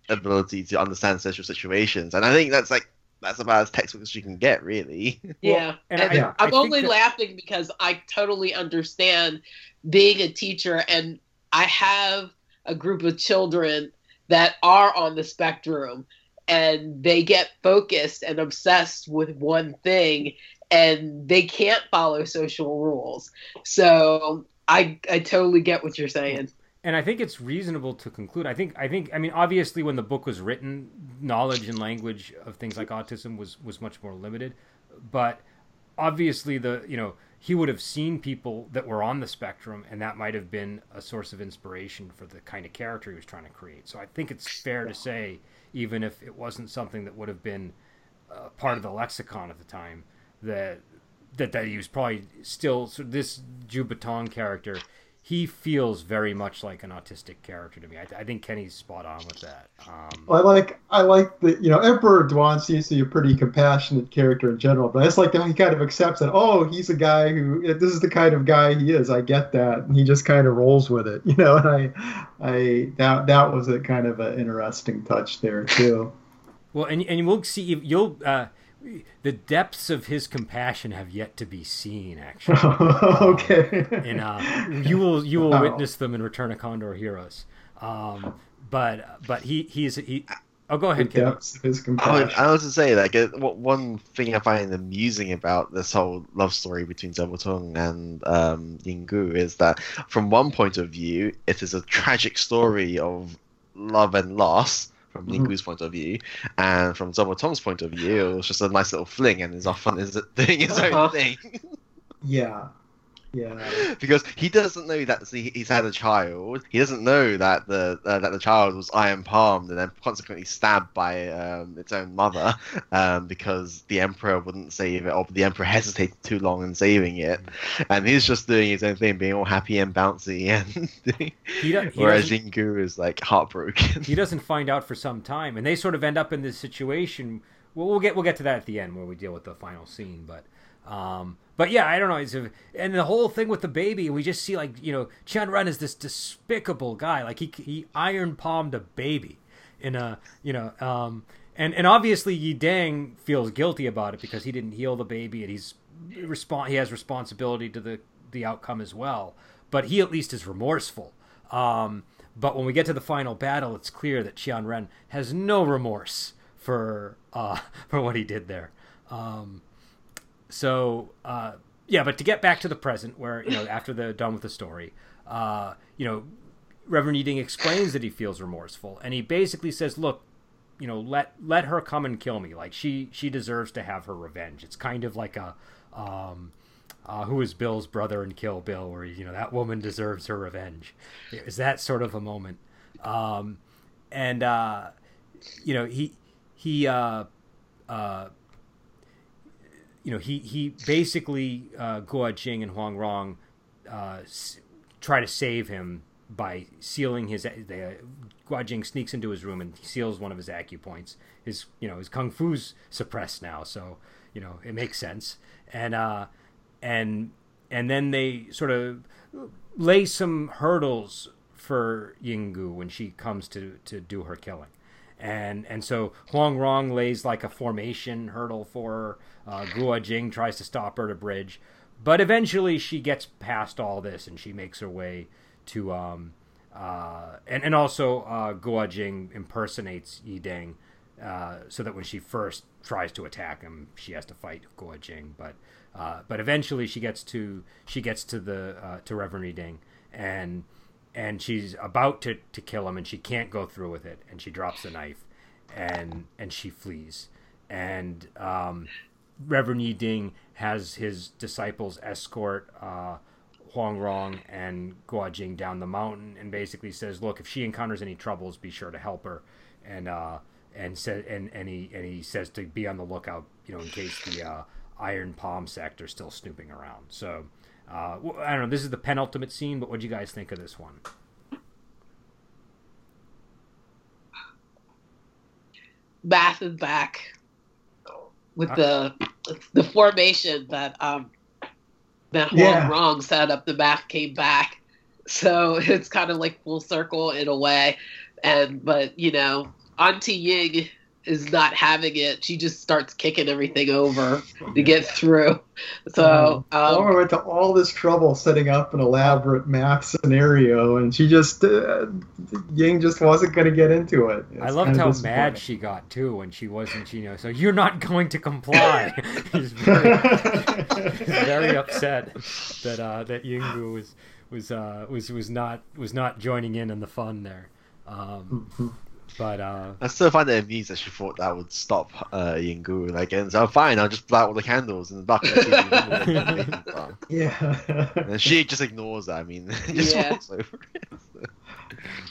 ability to understand social situations, and I think that's like. That's about as textbook as you can get, really. Yeah. And I, yeah. I'm I only that... laughing because I totally understand being a teacher, and I have a group of children that are on the spectrum, and they get focused and obsessed with one thing, and they can't follow social rules. So I I totally get what you're saying. And I think it's reasonable to conclude. I think, I think, I mean, obviously, when the book was written, knowledge and language of things like autism was, was much more limited. But obviously, the you know he would have seen people that were on the spectrum, and that might have been a source of inspiration for the kind of character he was trying to create. So I think it's fair to say, even if it wasn't something that would have been uh, part of the lexicon at the time, that that, that he was probably still so this Zhou Botong character. He feels very much like an autistic character to me. I, th- I think Kenny's spot on with that. Um, well, I like I like the you know Emperor Duan seems to be a pretty compassionate character in general, but I just like that he kind of accepts that oh he's a guy who this is the kind of guy he is. I get that, and he just kind of rolls with it, you know. And I I that that was a kind of an interesting touch there too. Well, and and we'll see you'll. Uh, The depths of his compassion have yet to be seen, actually. okay. Um, and uh, you will you will oh. witness them in Return of Condor Heroes. Um, but but he he's he. Oh, go ahead. The depths of his compassion. I, I was to say like what one thing I find amusing about this whole love story between Zhou Botong and um, Yinggu is that from one point of view, it is a tragic story of love and loss. From Yinggu's point of view, and from Zhou Botong's point of view, it was just a nice little fling, and he's off on his doing his uh-huh. own thing. yeah, yeah. Because he doesn't know that see, he's had a child. He doesn't know that the uh, that the child was iron palmed and then consequently stabbed by um, its own mother, um, because the emperor wouldn't save it, or the emperor hesitated too long in saving it, and he's just doing his own thing, being all happy and bouncy, and he he whereas Yinggu is like heartbroken. He doesn't find out for some time, and they sort of end up in this situation. Well, we'll get we'll get to that at the end where we deal with the final scene, but. Um, but yeah, I don't know. It's a, and the whole thing with the baby, we just see like, you know, Qianren is this despicable guy. Like he, he iron palmed a baby in a, you know, um, and, and obviously Yideng feels guilty about it because he didn't heal the baby and he's respond. He has responsibility to the, the outcome as well, but he at least is remorseful. Um, but when we get to the final battle, it's clear that Qianren has no remorse for, uh, for what he did there. Um, So, uh, yeah, but to get back to the present where, you know, after they're done with the story, uh, you know, Reverend Yideng explains that he feels remorseful. And he basically says, look, you know, let let her come and kill me. Like, she, she deserves to have her revenge. It's kind of like a, um, uh, who is Bill's brother in Kill Bill, where, you know, that woman deserves her revenge. It was that sort of a moment. Um, and, uh, you know, he, he, uh, uh, you know, he, he basically, uh, Guo Jing and Huang Rong, uh, s- try to save him by sealing his, they, uh, Guo Jing sneaks into his room and seals one of his acupoints. His, you know, his kung fu's suppressed now, so, you know, it makes sense. And, uh, and, and then they sort of lay some hurdles for Yinggu when she comes to, to do her killing. And and so Huang Rong lays like a formation hurdle for her. Uh, Guo Jing tries to stop her at a bridge. But eventually she gets past all this and she makes her way to... Um, uh, and, and also uh, Guo Jing impersonates Yideng uh, so that when she first tries to attack him, she has to fight Guo Jing. But uh, but eventually she gets to she gets to the uh, to Reverend Yideng and... And she's about to, to kill him, and she can't go through with it. And she drops the knife, and and she flees. And um, Reverend Yideng has his disciples escort uh, Huang Rong and Guo Jing down the mountain, and basically says, "Look, if she encounters any troubles, be sure to help her." And uh, and said and and he and he says to be on the lookout, you know, in case the uh, Iron Palm Sect are still snooping around. So. Uh, I don't know. This is the penultimate scene, but what do you guys think of this one? Math is back with uh, the the formation that um, that Huang yeah. Rong set up. The math came back, so it's kind of like full circle in a way. And but you know, Auntie Ying is not having it. She just starts kicking everything over to get through. So um, um, we went to all this trouble setting up an elaborate math scenario, and she just uh, Ying just wasn't going to get into it. It's I loved how mad she got too when she wasn't. You know, so you're not going to comply. She's very, very upset that uh, that Yinggu was was uh, was was not was not joining in on the fun there. Um, mm-hmm. But uh, I still find it amusing that she thought that would stop uh, Yinggu like, and so fine, I'll just blow out all the candles in the bucket. Yeah, and she just ignores that. I mean, just yeah. walks over it, so.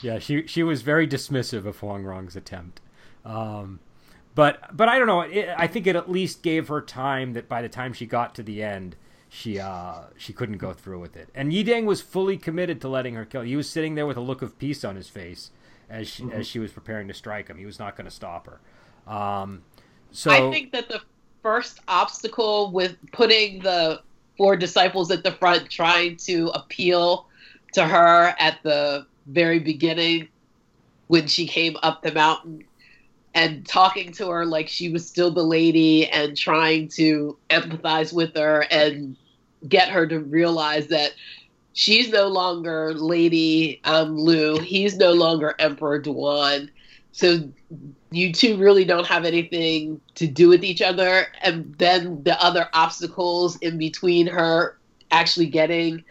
Yeah, she she was very dismissive of Huang Rong's attempt, um, but but I don't know. It, I think it at least gave her time that by the time she got to the end, she uh she couldn't go through with it. And Yideng was fully committed to letting her kill. He was sitting there with a look of peace on his face. As she, mm-hmm. as she was preparing to strike him, he was not going to stop her. Um, so I think that the first obstacle with putting the four disciples at the front, trying to appeal to her at the very beginning when she came up the mountain and talking to her like she was still the lady and trying to empathize with her and get her to realize that she's no longer Lady um, Lu. He's no longer Emperor Duan. So you two really don't have anything to do with each other. And then the other obstacles in between her actually getting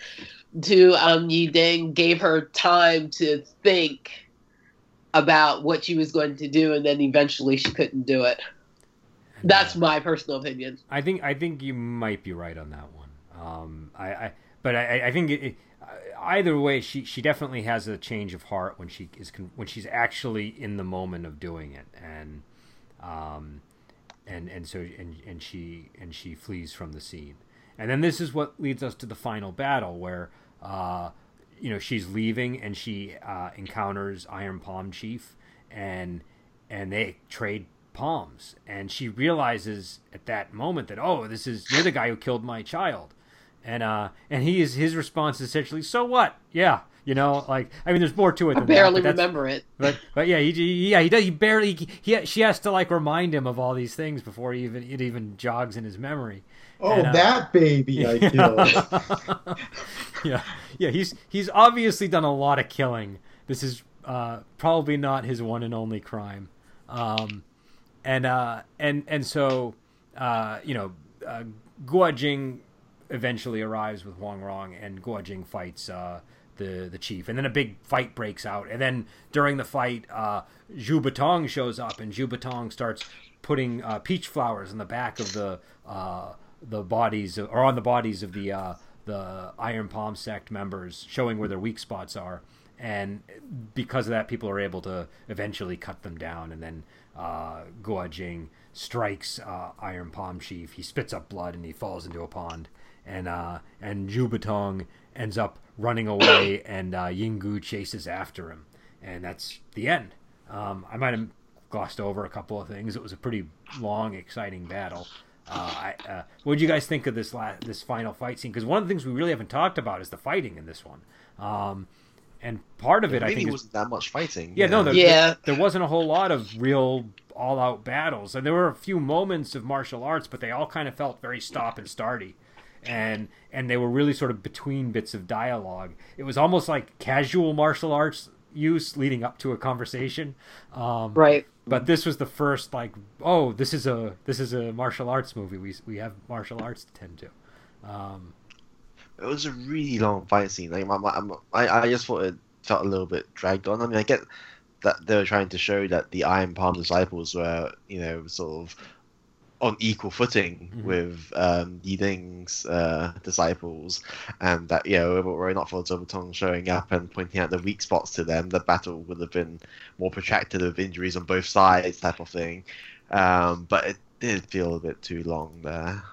to um, Yideng gave her time to think about what she was going to do. And then eventually she couldn't do it. That's my personal opinion. I think I think you might be right on that one. Um, I... I... But I, I think it, it, either way, she, she definitely has a change of heart when she is when she's actually in the moment of doing it, and um, and and so and and she and she flees from the scene, and then this is what leads us to the final battle where uh, you know she's leaving and she uh, encounters Iron Palm Chief, and and they trade palms, and she realizes at that moment that oh this is you're the guy who killed my child. And uh, and he is his response is essentially, so what? Yeah, you know, like I mean, there's more to it. Than I barely that, remember it. But but yeah, he, he yeah he does he barely he she has to like remind him of all these things before he even it even jogs in his memory. Oh, and, uh, that baby I killed. yeah, yeah, he's he's obviously done a lot of killing. This is uh, probably not his one and only crime. Um, and uh, and and so uh, you know, uh, Guo Jing eventually arrives with Huang Rong, and Guo Jing fights uh, the the chief, and then a big fight breaks out. And then during the fight, uh, Zhou Botong shows up, and Zhou Botong starts putting uh, peach flowers in the back of the uh, the bodies or on the bodies of the uh, the Iron Palm Sect members, showing where their weak spots are. And because of that, people are able to eventually cut them down. And then uh, Guo Jing strikes uh, Iron Palm Chief. He spits up blood and he falls into a pond. And uh, and Zhou Botong ends up running away, and uh, Yinggu chases after him. And that's the end. Um, I might have glossed over a couple of things. It was a pretty long, exciting battle. Uh, I, uh, what did you guys think of this la- this final fight scene? Because one of the things we really haven't talked about is the fighting in this one. Um, and part of it, it really I think, wasn't is, that much fighting. Yeah, yeah. no, there, yeah. There, there wasn't a whole lot of real all-out battles, and there were a few moments of martial arts, but they all kind of felt very stop and starty. And and they were really sort of between bits of dialogue. It was almost like casual martial arts use leading up to a conversation. Um, right. But this was the first like, oh, this is a this is a martial arts movie. We we have martial arts to tend to. Um, it was a really long fight scene. Like my, my, my, I I just thought it felt a little bit dragged on. I mean, I get that they were trying to show that the Iron Palm disciples were, you know, sort of on equal footing mm-hmm. with um, Yideng's uh, disciples, and that, you know, if it were not for Zhou Botong showing up and pointing out the weak spots to them, the battle would have been more protracted, of injuries on both sides type of thing. Um, but it did feel a bit too long there.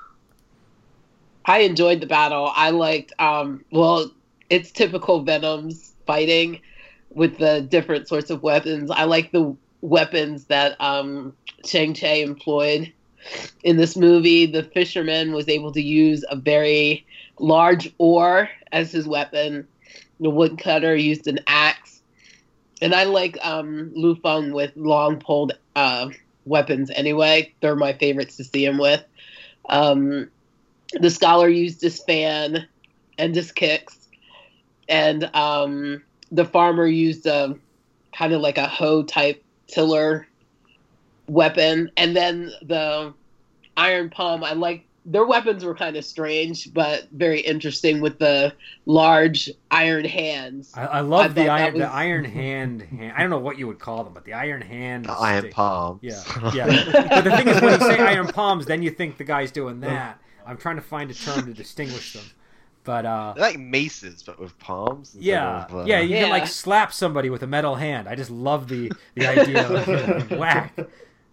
I enjoyed the battle. I liked, um, well, it's typical Venom's fighting with the different sorts of weapons. I like the weapons that um, Chang Che employed in this movie. The fisherman was able to use a very large oar as his weapon. The woodcutter used an axe. And I like um, Lu Feng with long-poled uh, weapons anyway. They're my favorites to see him with. Um, the scholar used his fan and his kicks. And um, the farmer used a kind of like a hoe-type tiller weapon. And then the Iron Palm, I like their weapons were kind of strange but very interesting, with the large iron hands. I, I love I the iron was... the iron hand, hand I don't know what you would call them, but the iron hand, the Iron Palms. Yeah, yeah. But the thing is, when you say Iron Palms, then you think the guy's doing that. I'm trying to find a term to distinguish them. But uh, they're like maces, but with palms. Yeah, of, uh... yeah. You yeah. can like slap somebody with a metal hand. I just love the the idea of uh, whack.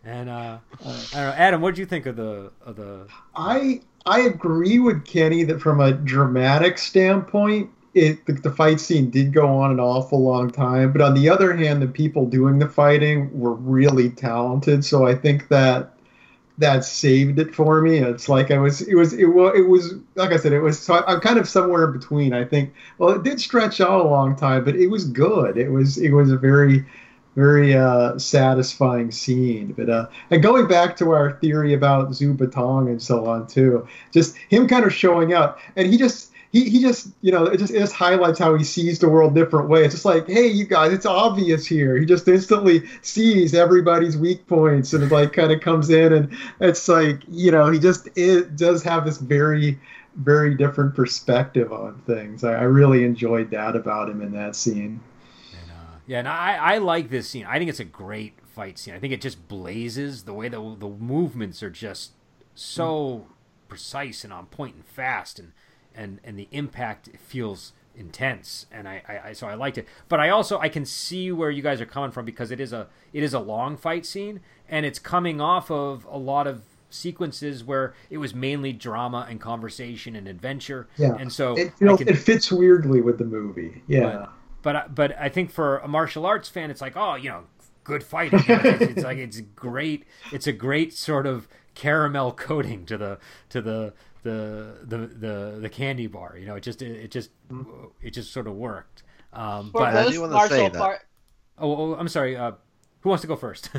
And uh, uh, I don't know, Adam, what did you think of the of the? I I agree with Kenny that from a dramatic standpoint, it the, the fight scene did go on an awful long time. But on the other hand, the people doing the fighting were really talented, so I think that that saved it for me. It's like I was it was it was it was like I said it was. So I, I'm kind of somewhere in between. I think well, it did stretch out a long time, but it was good. It was it was a very Very uh, satisfying scene. But uh, and going back to our theory about Zhou Botong and so on too, just him kind of showing up, and he just he he just you know it just it just highlights how he sees the world different way. It's just like, hey, you guys, it's obvious here. He just instantly sees everybody's weak points, and it like kind of comes in, and it's like, you know, he just it does have this very very different perspective on things. I, I really enjoyed that about him in that scene. Yeah, and I, I like this scene. I think it's a great fight scene. I think it just blazes. The way the the movements are just so precise and on point and fast, and and, and the impact feels intense. And I, I, I so I liked it. But I also I can see where you guys are coming from, because it is a it is a long fight scene, and it's coming off of a lot of sequences where it was mainly drama and conversation and adventure. Yeah, and so it feels, I can, it fits weirdly with the movie. Yeah. But, But but I think for a martial arts fan, it's like, oh, you know, good fighting. You know, it's, it's like it's great. It's a great sort of caramel coating to the to the the the the, the candy bar. You know, it just it, it just it just sort of worked. Um, for but I do want to say that. Part... Oh, oh, I'm sorry. Uh, who wants to go first?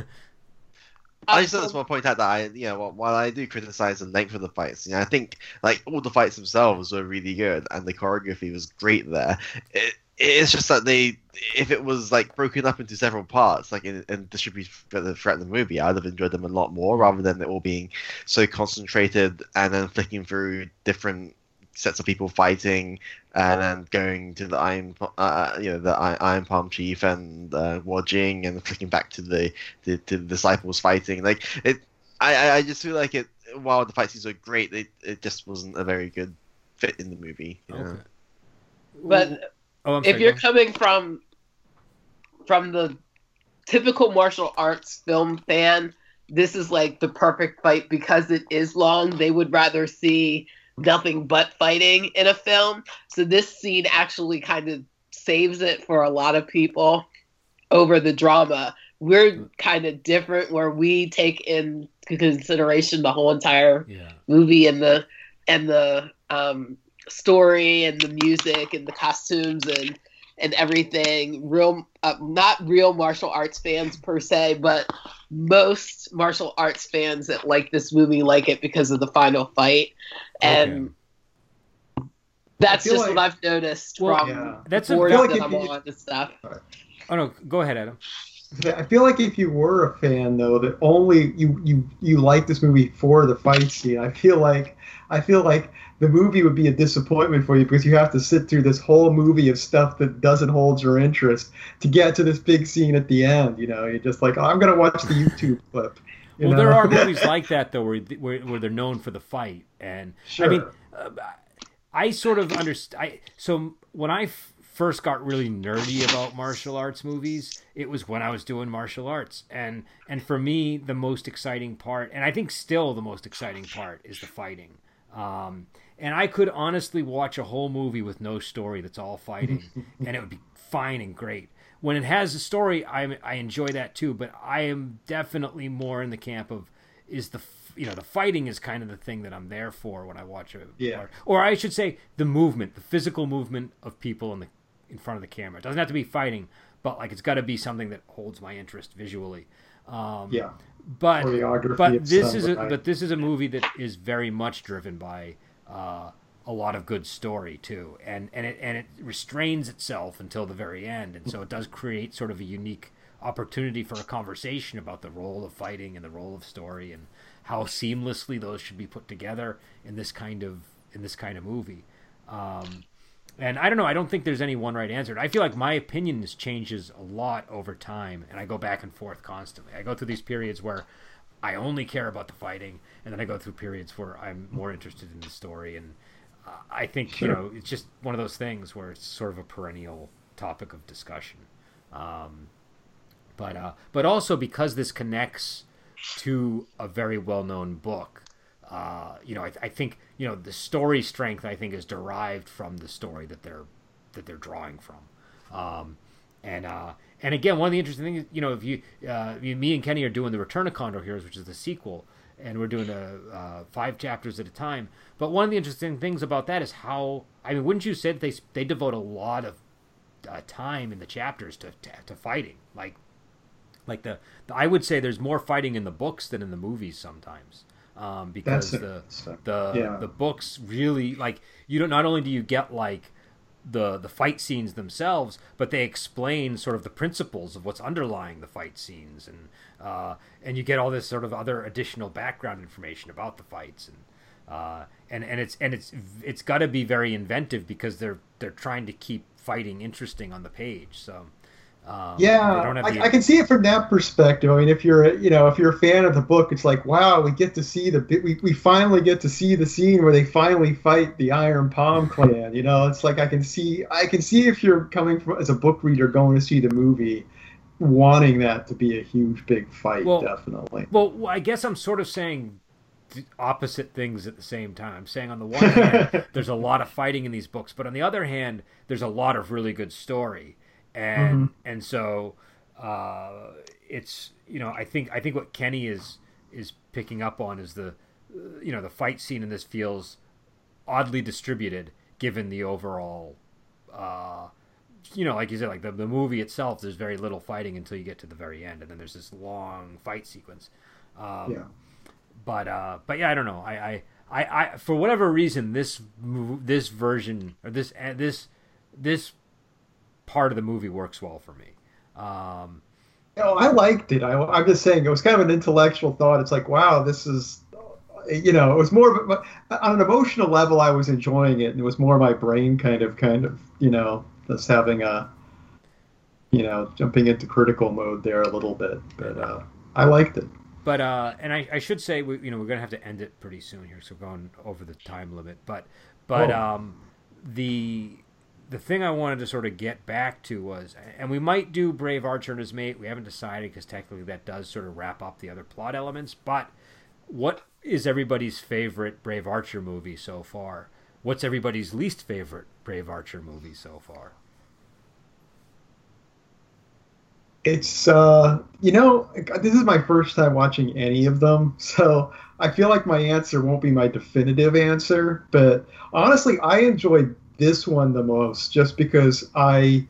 I just want to point out that I, you know, while I do criticize the length of the fights, you know, I think like all the fights themselves were really good, and the choreography was great there. It, It's just that they, if it was like broken up into several parts, like in, and distributed throughout the movie, I'd have enjoyed them a lot more, rather than it all being so concentrated and then flicking through different sets of people fighting, and then going to the Iron, uh, you know, the Iron Palm Chief and uh, Guo Jing, and flicking back to the, the to the disciples fighting. Like it, I, I just feel like it. while the fight scenes were great, it, it just wasn't a very good fit in the movie. You know? Okay. But oh, I'm sorry, if you're coming from from the typical martial arts film fan, this is like the perfect fight because it is long. They would rather see nothing but fighting in a film. So this scene actually kind of saves it for a lot of people over the drama. We're kind of different where we take in consideration the whole entire yeah. movie and the and the um, story and the music and the costumes and and everything. Real, uh, not real martial arts fans per se, but most martial arts fans that like this movie like it because of the final fight. And okay. that's just like, what I've noticed well, from yeah. that's boards like that I'm you... on and stuff. Oh no, go ahead, Adam. I feel like if you were a fan, though, that only you you you like this movie for the fight scene. I feel like I feel like the movie would be a disappointment for you because you have to sit through this whole movie of stuff that doesn't hold your interest to get to this big scene at the end. You know, you're just like, oh, I'm gonna watch the YouTube clip. You well, know? There are movies like that though, where where, where they're known for the fight, and sure. I mean, uh, I sort of understand. So when I. F- first got really nerdy about martial arts movies, it was when I was doing martial arts. And and for me, the most exciting part, and I think still the most exciting part, is the fighting. Um, and I could honestly watch a whole movie with no story that's all fighting, and it would be fine and great. When it has a story, I I enjoy that too, but I am definitely more in the camp of, is the you know, the fighting is kind of the thing that I'm there for when I watch a yeah. or, or I should say the movement, the physical movement of people in the in front of the camera. It doesn't have to be fighting, but like it's got to be something that holds my interest visually. Um, yeah. But but this is a, but this is a movie that is very much driven by uh, a lot of good story too, and and it and it restrains itself until the very end, and so it does create sort of a unique opportunity for a conversation about the role of fighting and the role of story and how seamlessly those should be put together in this kind of in this kind of movie. Um, And I don't know, I don't think there's any one right answer. I feel like my opinion changes a lot over time, and I go back and forth constantly. I go through these periods where I only care about the fighting, and then I go through periods where I'm more interested in the story. And uh, I think, sure. you know, it's just one of those things where it's sort of a perennial topic of discussion. Um, but uh, but also because this connects to a very well-known book, Uh, you know, I, I think, you know, the story strength, I think, is derived from the story that they're that they're drawing from. Um, and uh, and again, one of the interesting things, you know, if you, uh, you me and Kenny are doing the Return of Condor Heroes, which is the sequel, and we're doing a, uh, five chapters at a time. But one of the interesting things about that is how, I mean, wouldn't you say that they, they devote a lot of uh, time in the chapters to, to, to fighting? Like, like the, the, I would say there's more fighting in the books than in the movies sometimes. Um, because that's the so, the yeah. the books really, like, you don't not only do you get like the the fight scenes themselves, but they explain sort of the principles of what's underlying the fight scenes, and uh, and you get all this sort of other additional background information about the fights, and uh, and and it's and it's it's got to be very inventive because they're they're trying to keep fighting interesting on the page, so. Um, yeah, I, any... I can see it from that perspective. I mean, if you're, you know, if you're a fan of the book, it's like, wow, we get to see the, we, we finally get to see the scene where they finally fight the Iron Palm clan. You know, it's like I can see, I can see if you're coming from as a book reader going to see the movie, wanting that to be a huge big fight, well, definitely. Well, I guess I'm sort of saying opposite things at the same time. I'm saying on the one hand, there's a lot of fighting in these books, but on the other hand, there's a lot of really good story. And mm-hmm. and so uh, it's, you know, I think I think what Kenny is is picking up on is the, you know, the fight scene in this feels oddly distributed given the overall, uh, you know, like you said, like the, the movie itself, there's very little fighting until you get to the very end. And then there's this long fight sequence. Um, yeah. But uh, but yeah, I don't know. I, I, I, I for whatever reason, this this version or this this this. part of the movie works well for me. Um, no, I liked it. I, I'm just saying it was kind of an intellectual thought. It's like, wow, this is, you know, it was more of a, on an emotional level. I was enjoying it, and it was more my brain kind of, kind of, you know, just having a, you know, jumping into critical mode there a little bit. But uh, I liked it. But uh, and I, I should say we you know we're gonna have to end it pretty soon here, so going over the time limit. But but oh. um, the the thing I wanted to sort of get back to was, and we might do Brave Archer and his mate. We haven't decided because technically that does sort of wrap up the other plot elements. But what is everybody's favorite Brave Archer movie so far? What's everybody's least favorite Brave Archer movie so far? It's, uh, you know, this is my first time watching any of them, so I feel like my answer won't be my definitive answer, but honestly, I enjoyed this one the most just because I,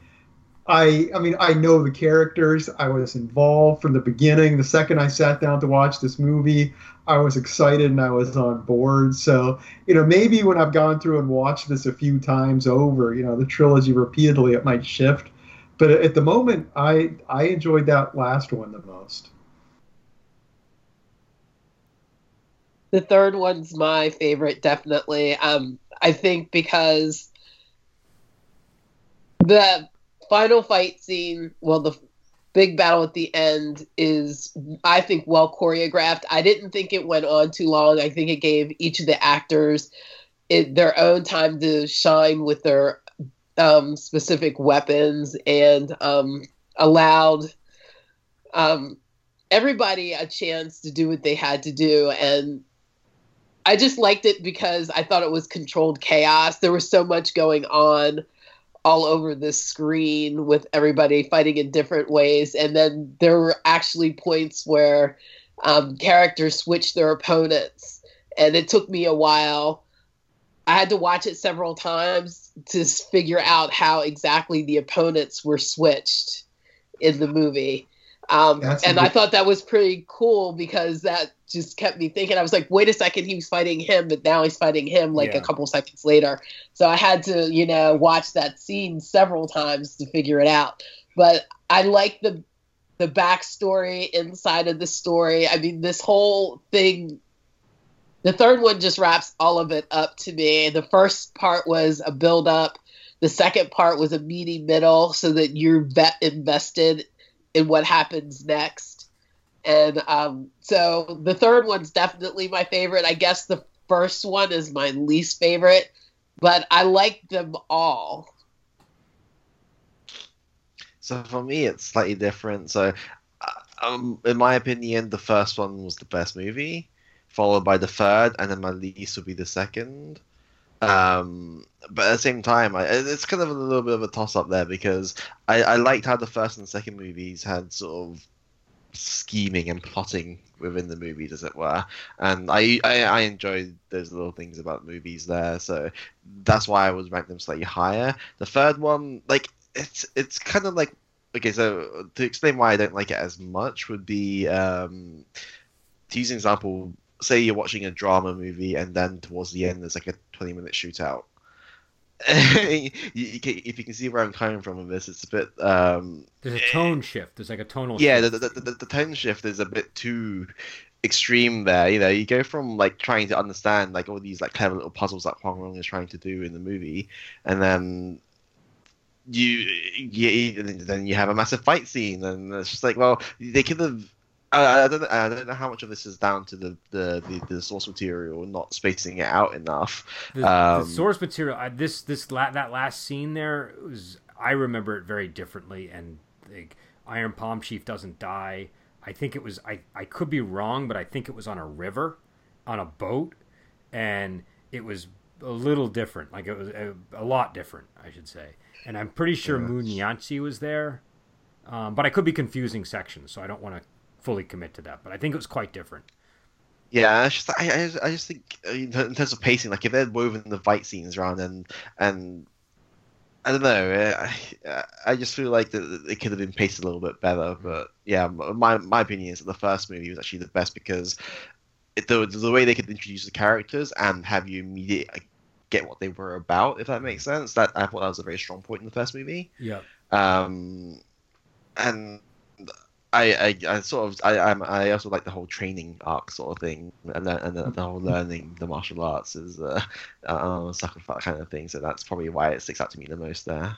I, I mean, I know the characters. I was involved from the beginning. The second I sat down to watch this movie, I was excited and I was on board. So, you know, maybe when I've gone through and watched this a few times over, you know, the trilogy repeatedly, it might shift. But at the moment, I I enjoyed that last one the most. The third one's my favorite, definitely. Um, I think because the final fight scene, well, the big battle at the end is, I think, well choreographed. I didn't think it went on too long. I think it gave each of the actors it, their own time to shine with their Um, specific weapons and um, allowed um, everybody a chance to do what they had to do. And I just liked it because I thought it was controlled chaos. There was so much going on all over the screen with everybody fighting in different ways. And then there were actually points where um, characters switched their opponents. And it took me a while. I had to watch it several times to figure out how exactly the opponents were switched in the movie. Um, and I thought that was pretty cool because that just kept me thinking. I was like, wait a second, he was fighting him, but now he's fighting him like yeah. a couple seconds later. So I had to, you know, watch that scene several times to figure it out. But I like the, the backstory inside of the story. I mean, this whole thing, the third one just wraps all of it up to me. The first part was a build-up. The second part was a meaty middle so that you're invested in what happens next. And um, so the third one's definitely my favorite. I guess the first one is my least favorite, but I like them all. So for me, it's slightly different. So um, in my opinion, the first one was the best movie, followed by the third, and then my least would be the second. Um, but at the same time, I, it's kind of a little bit of a toss-up there, because I, I liked how the first and second movies had sort of scheming and plotting within the movies, as it were. And I, I, I enjoyed those little things about movies there, so that's why I would rank them slightly higher. The third one, like, it's, it's kind of like... Okay, so to explain why I don't like it as much would be... Um, to use an example... Say you're watching a drama movie, and then towards the end, there's like a twenty-minute shootout. you, you can, if you can see where I'm coming from with this, it's a bit... Um, there's a tone shift. There's like a tonal yeah, shift. Yeah, the, the, the, the tone shift is a bit too extreme there. You know, you go from like trying to understand like all these like clever little puzzles that Huang Rong is trying to do in the movie, and then... you, you then you have a massive fight scene, and it's just like, well, they could have... I don't, I don't know how much of this is down to the, the, the, the source material not spacing it out enough. The, um, the source material, I, this this la, that last scene there, was, I remember it very differently. And like, Iron Palm Chief doesn't die. I think it was I, I could be wrong, but I think it was on a river, on a boat, and it was a little different. Like it was a, a lot different, I should say. And I'm pretty sure yeah. Mu Nianzi was there, um, but I could be confusing sections, so I don't want to fully commit to that, but I think it was quite different. Yeah, it's just, I, I, just, I just think in terms of pacing, like if they'd woven the fight scenes around and and I don't know, I, I just feel like that it could have been paced a little bit better. But yeah, my my opinion is that the first movie was actually the best because it, the the way they could introduce the characters and have you immediately get what they were about, if that makes sense. That I thought that was a very strong point in the first movie. Yeah. Um, and. I, I, I sort of I I'm, I also like the whole training arc sort of thing, and the, and the, the whole learning the martial arts is uh, uh, I'm a sucker for that kind of thing, so that's probably why it sticks out to me the most there.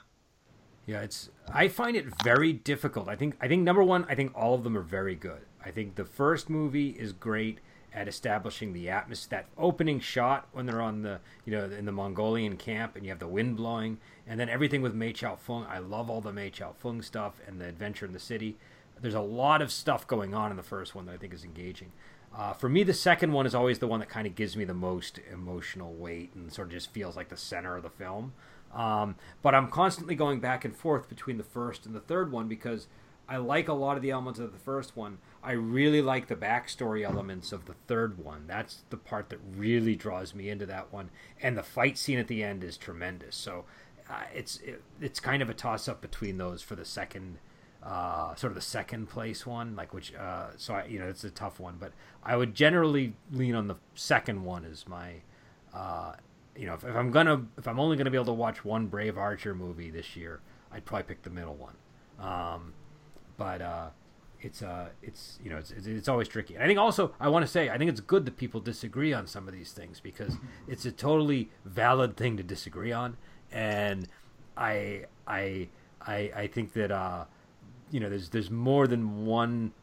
Yeah, it's. I find it very difficult. I think. I think number one, I think all of them are very good. I think the first movie is great at establishing the atmosphere. That opening shot when they're on the, you know, in the Mongolian camp, and you have the wind blowing, and then everything with Mei Chao Feng. I love all the Mei Chao Feng stuff and the adventure in the city. There's a lot of stuff going on in the first one that I think is engaging. Uh, for me, the second one is always the one that kind of gives me the most emotional weight and sort of just feels like the center of the film. Um, but I'm constantly going back and forth between the first and the third one because I like a lot of the elements of the first one. I really like the backstory elements of the third one. That's the part that really draws me into that one. And the fight scene at the end is tremendous. So uh, it's it, it's kind of a toss-up between those for the second, uh, sort of the second place one. Like which, uh, so I, you know, it's a tough one. But I would generally lean on the second one as my. Uh, You know, if, if I'm gonna, if I'm only gonna be able to watch one Brave Archer movie this year, I'd probably pick the middle one. Um, but uh, it's uh, it's you know, it's it's always tricky. And I think also I want to say I think it's good that people disagree on some of these things because it's a totally valid thing to disagree on. And I I I I think that uh, you know, there's there's more than one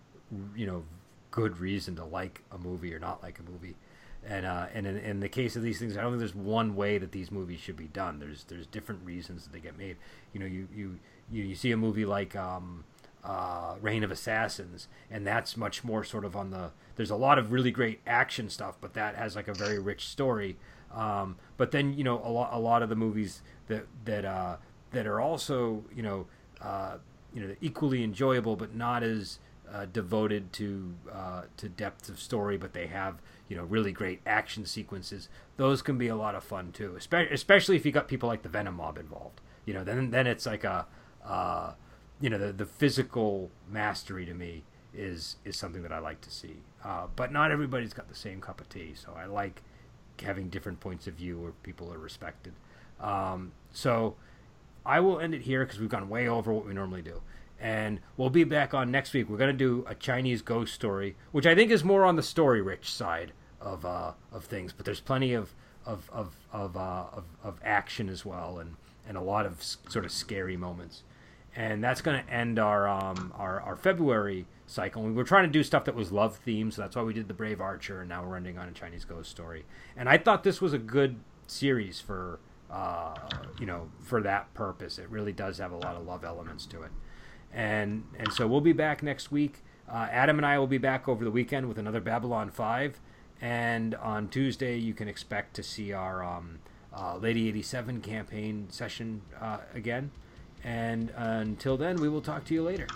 you know good reason to like a movie or not like a movie. And uh, and in, in the case of these things, I don't think there's one way that these movies should be done. There's there's different reasons that they get made. You know, you you, you, you see a movie like um, uh, Reign of Assassins, and that's much more sort of on the. There's a lot of really great action stuff, but that has like a very rich story. Um, but then you know a lot a lot of the movies that that uh, that are also you know uh, you know equally enjoyable, but not as uh, devoted to uh, to depth of story, but they have. You know, really great action sequences. Those can be a lot of fun too, especially if you got people like the Venom mob involved. You know, then then it's like a, uh, you know, the the physical mastery to me is is something that I like to see. Uh, but not everybody's got the same cup of tea, so I like having different points of view where people are respected. Um, so I will end it here because we've gone way over what we normally do. And we'll be back on next week. We're going to do a Chinese ghost story, which I think is more on the story-rich side of uh, of things. But there's plenty of of of of, uh, of of action as well, and and a lot of sort of scary moments. And that's going to end our um our, our February cycle. And we were trying to do stuff that was love themed, so that's why we did the Brave Archer, and now we're ending on a Chinese ghost story. And I thought this was a good series for uh you know for that purpose. It really does have a lot of love elements to it. And and so we'll be back next week. Uh, Adam and I will be back over the weekend with another Babylon five. And on Tuesday, you can expect to see our um, uh, Lady eighty-seven campaign session uh, again. And uh, until then, we will talk to you later.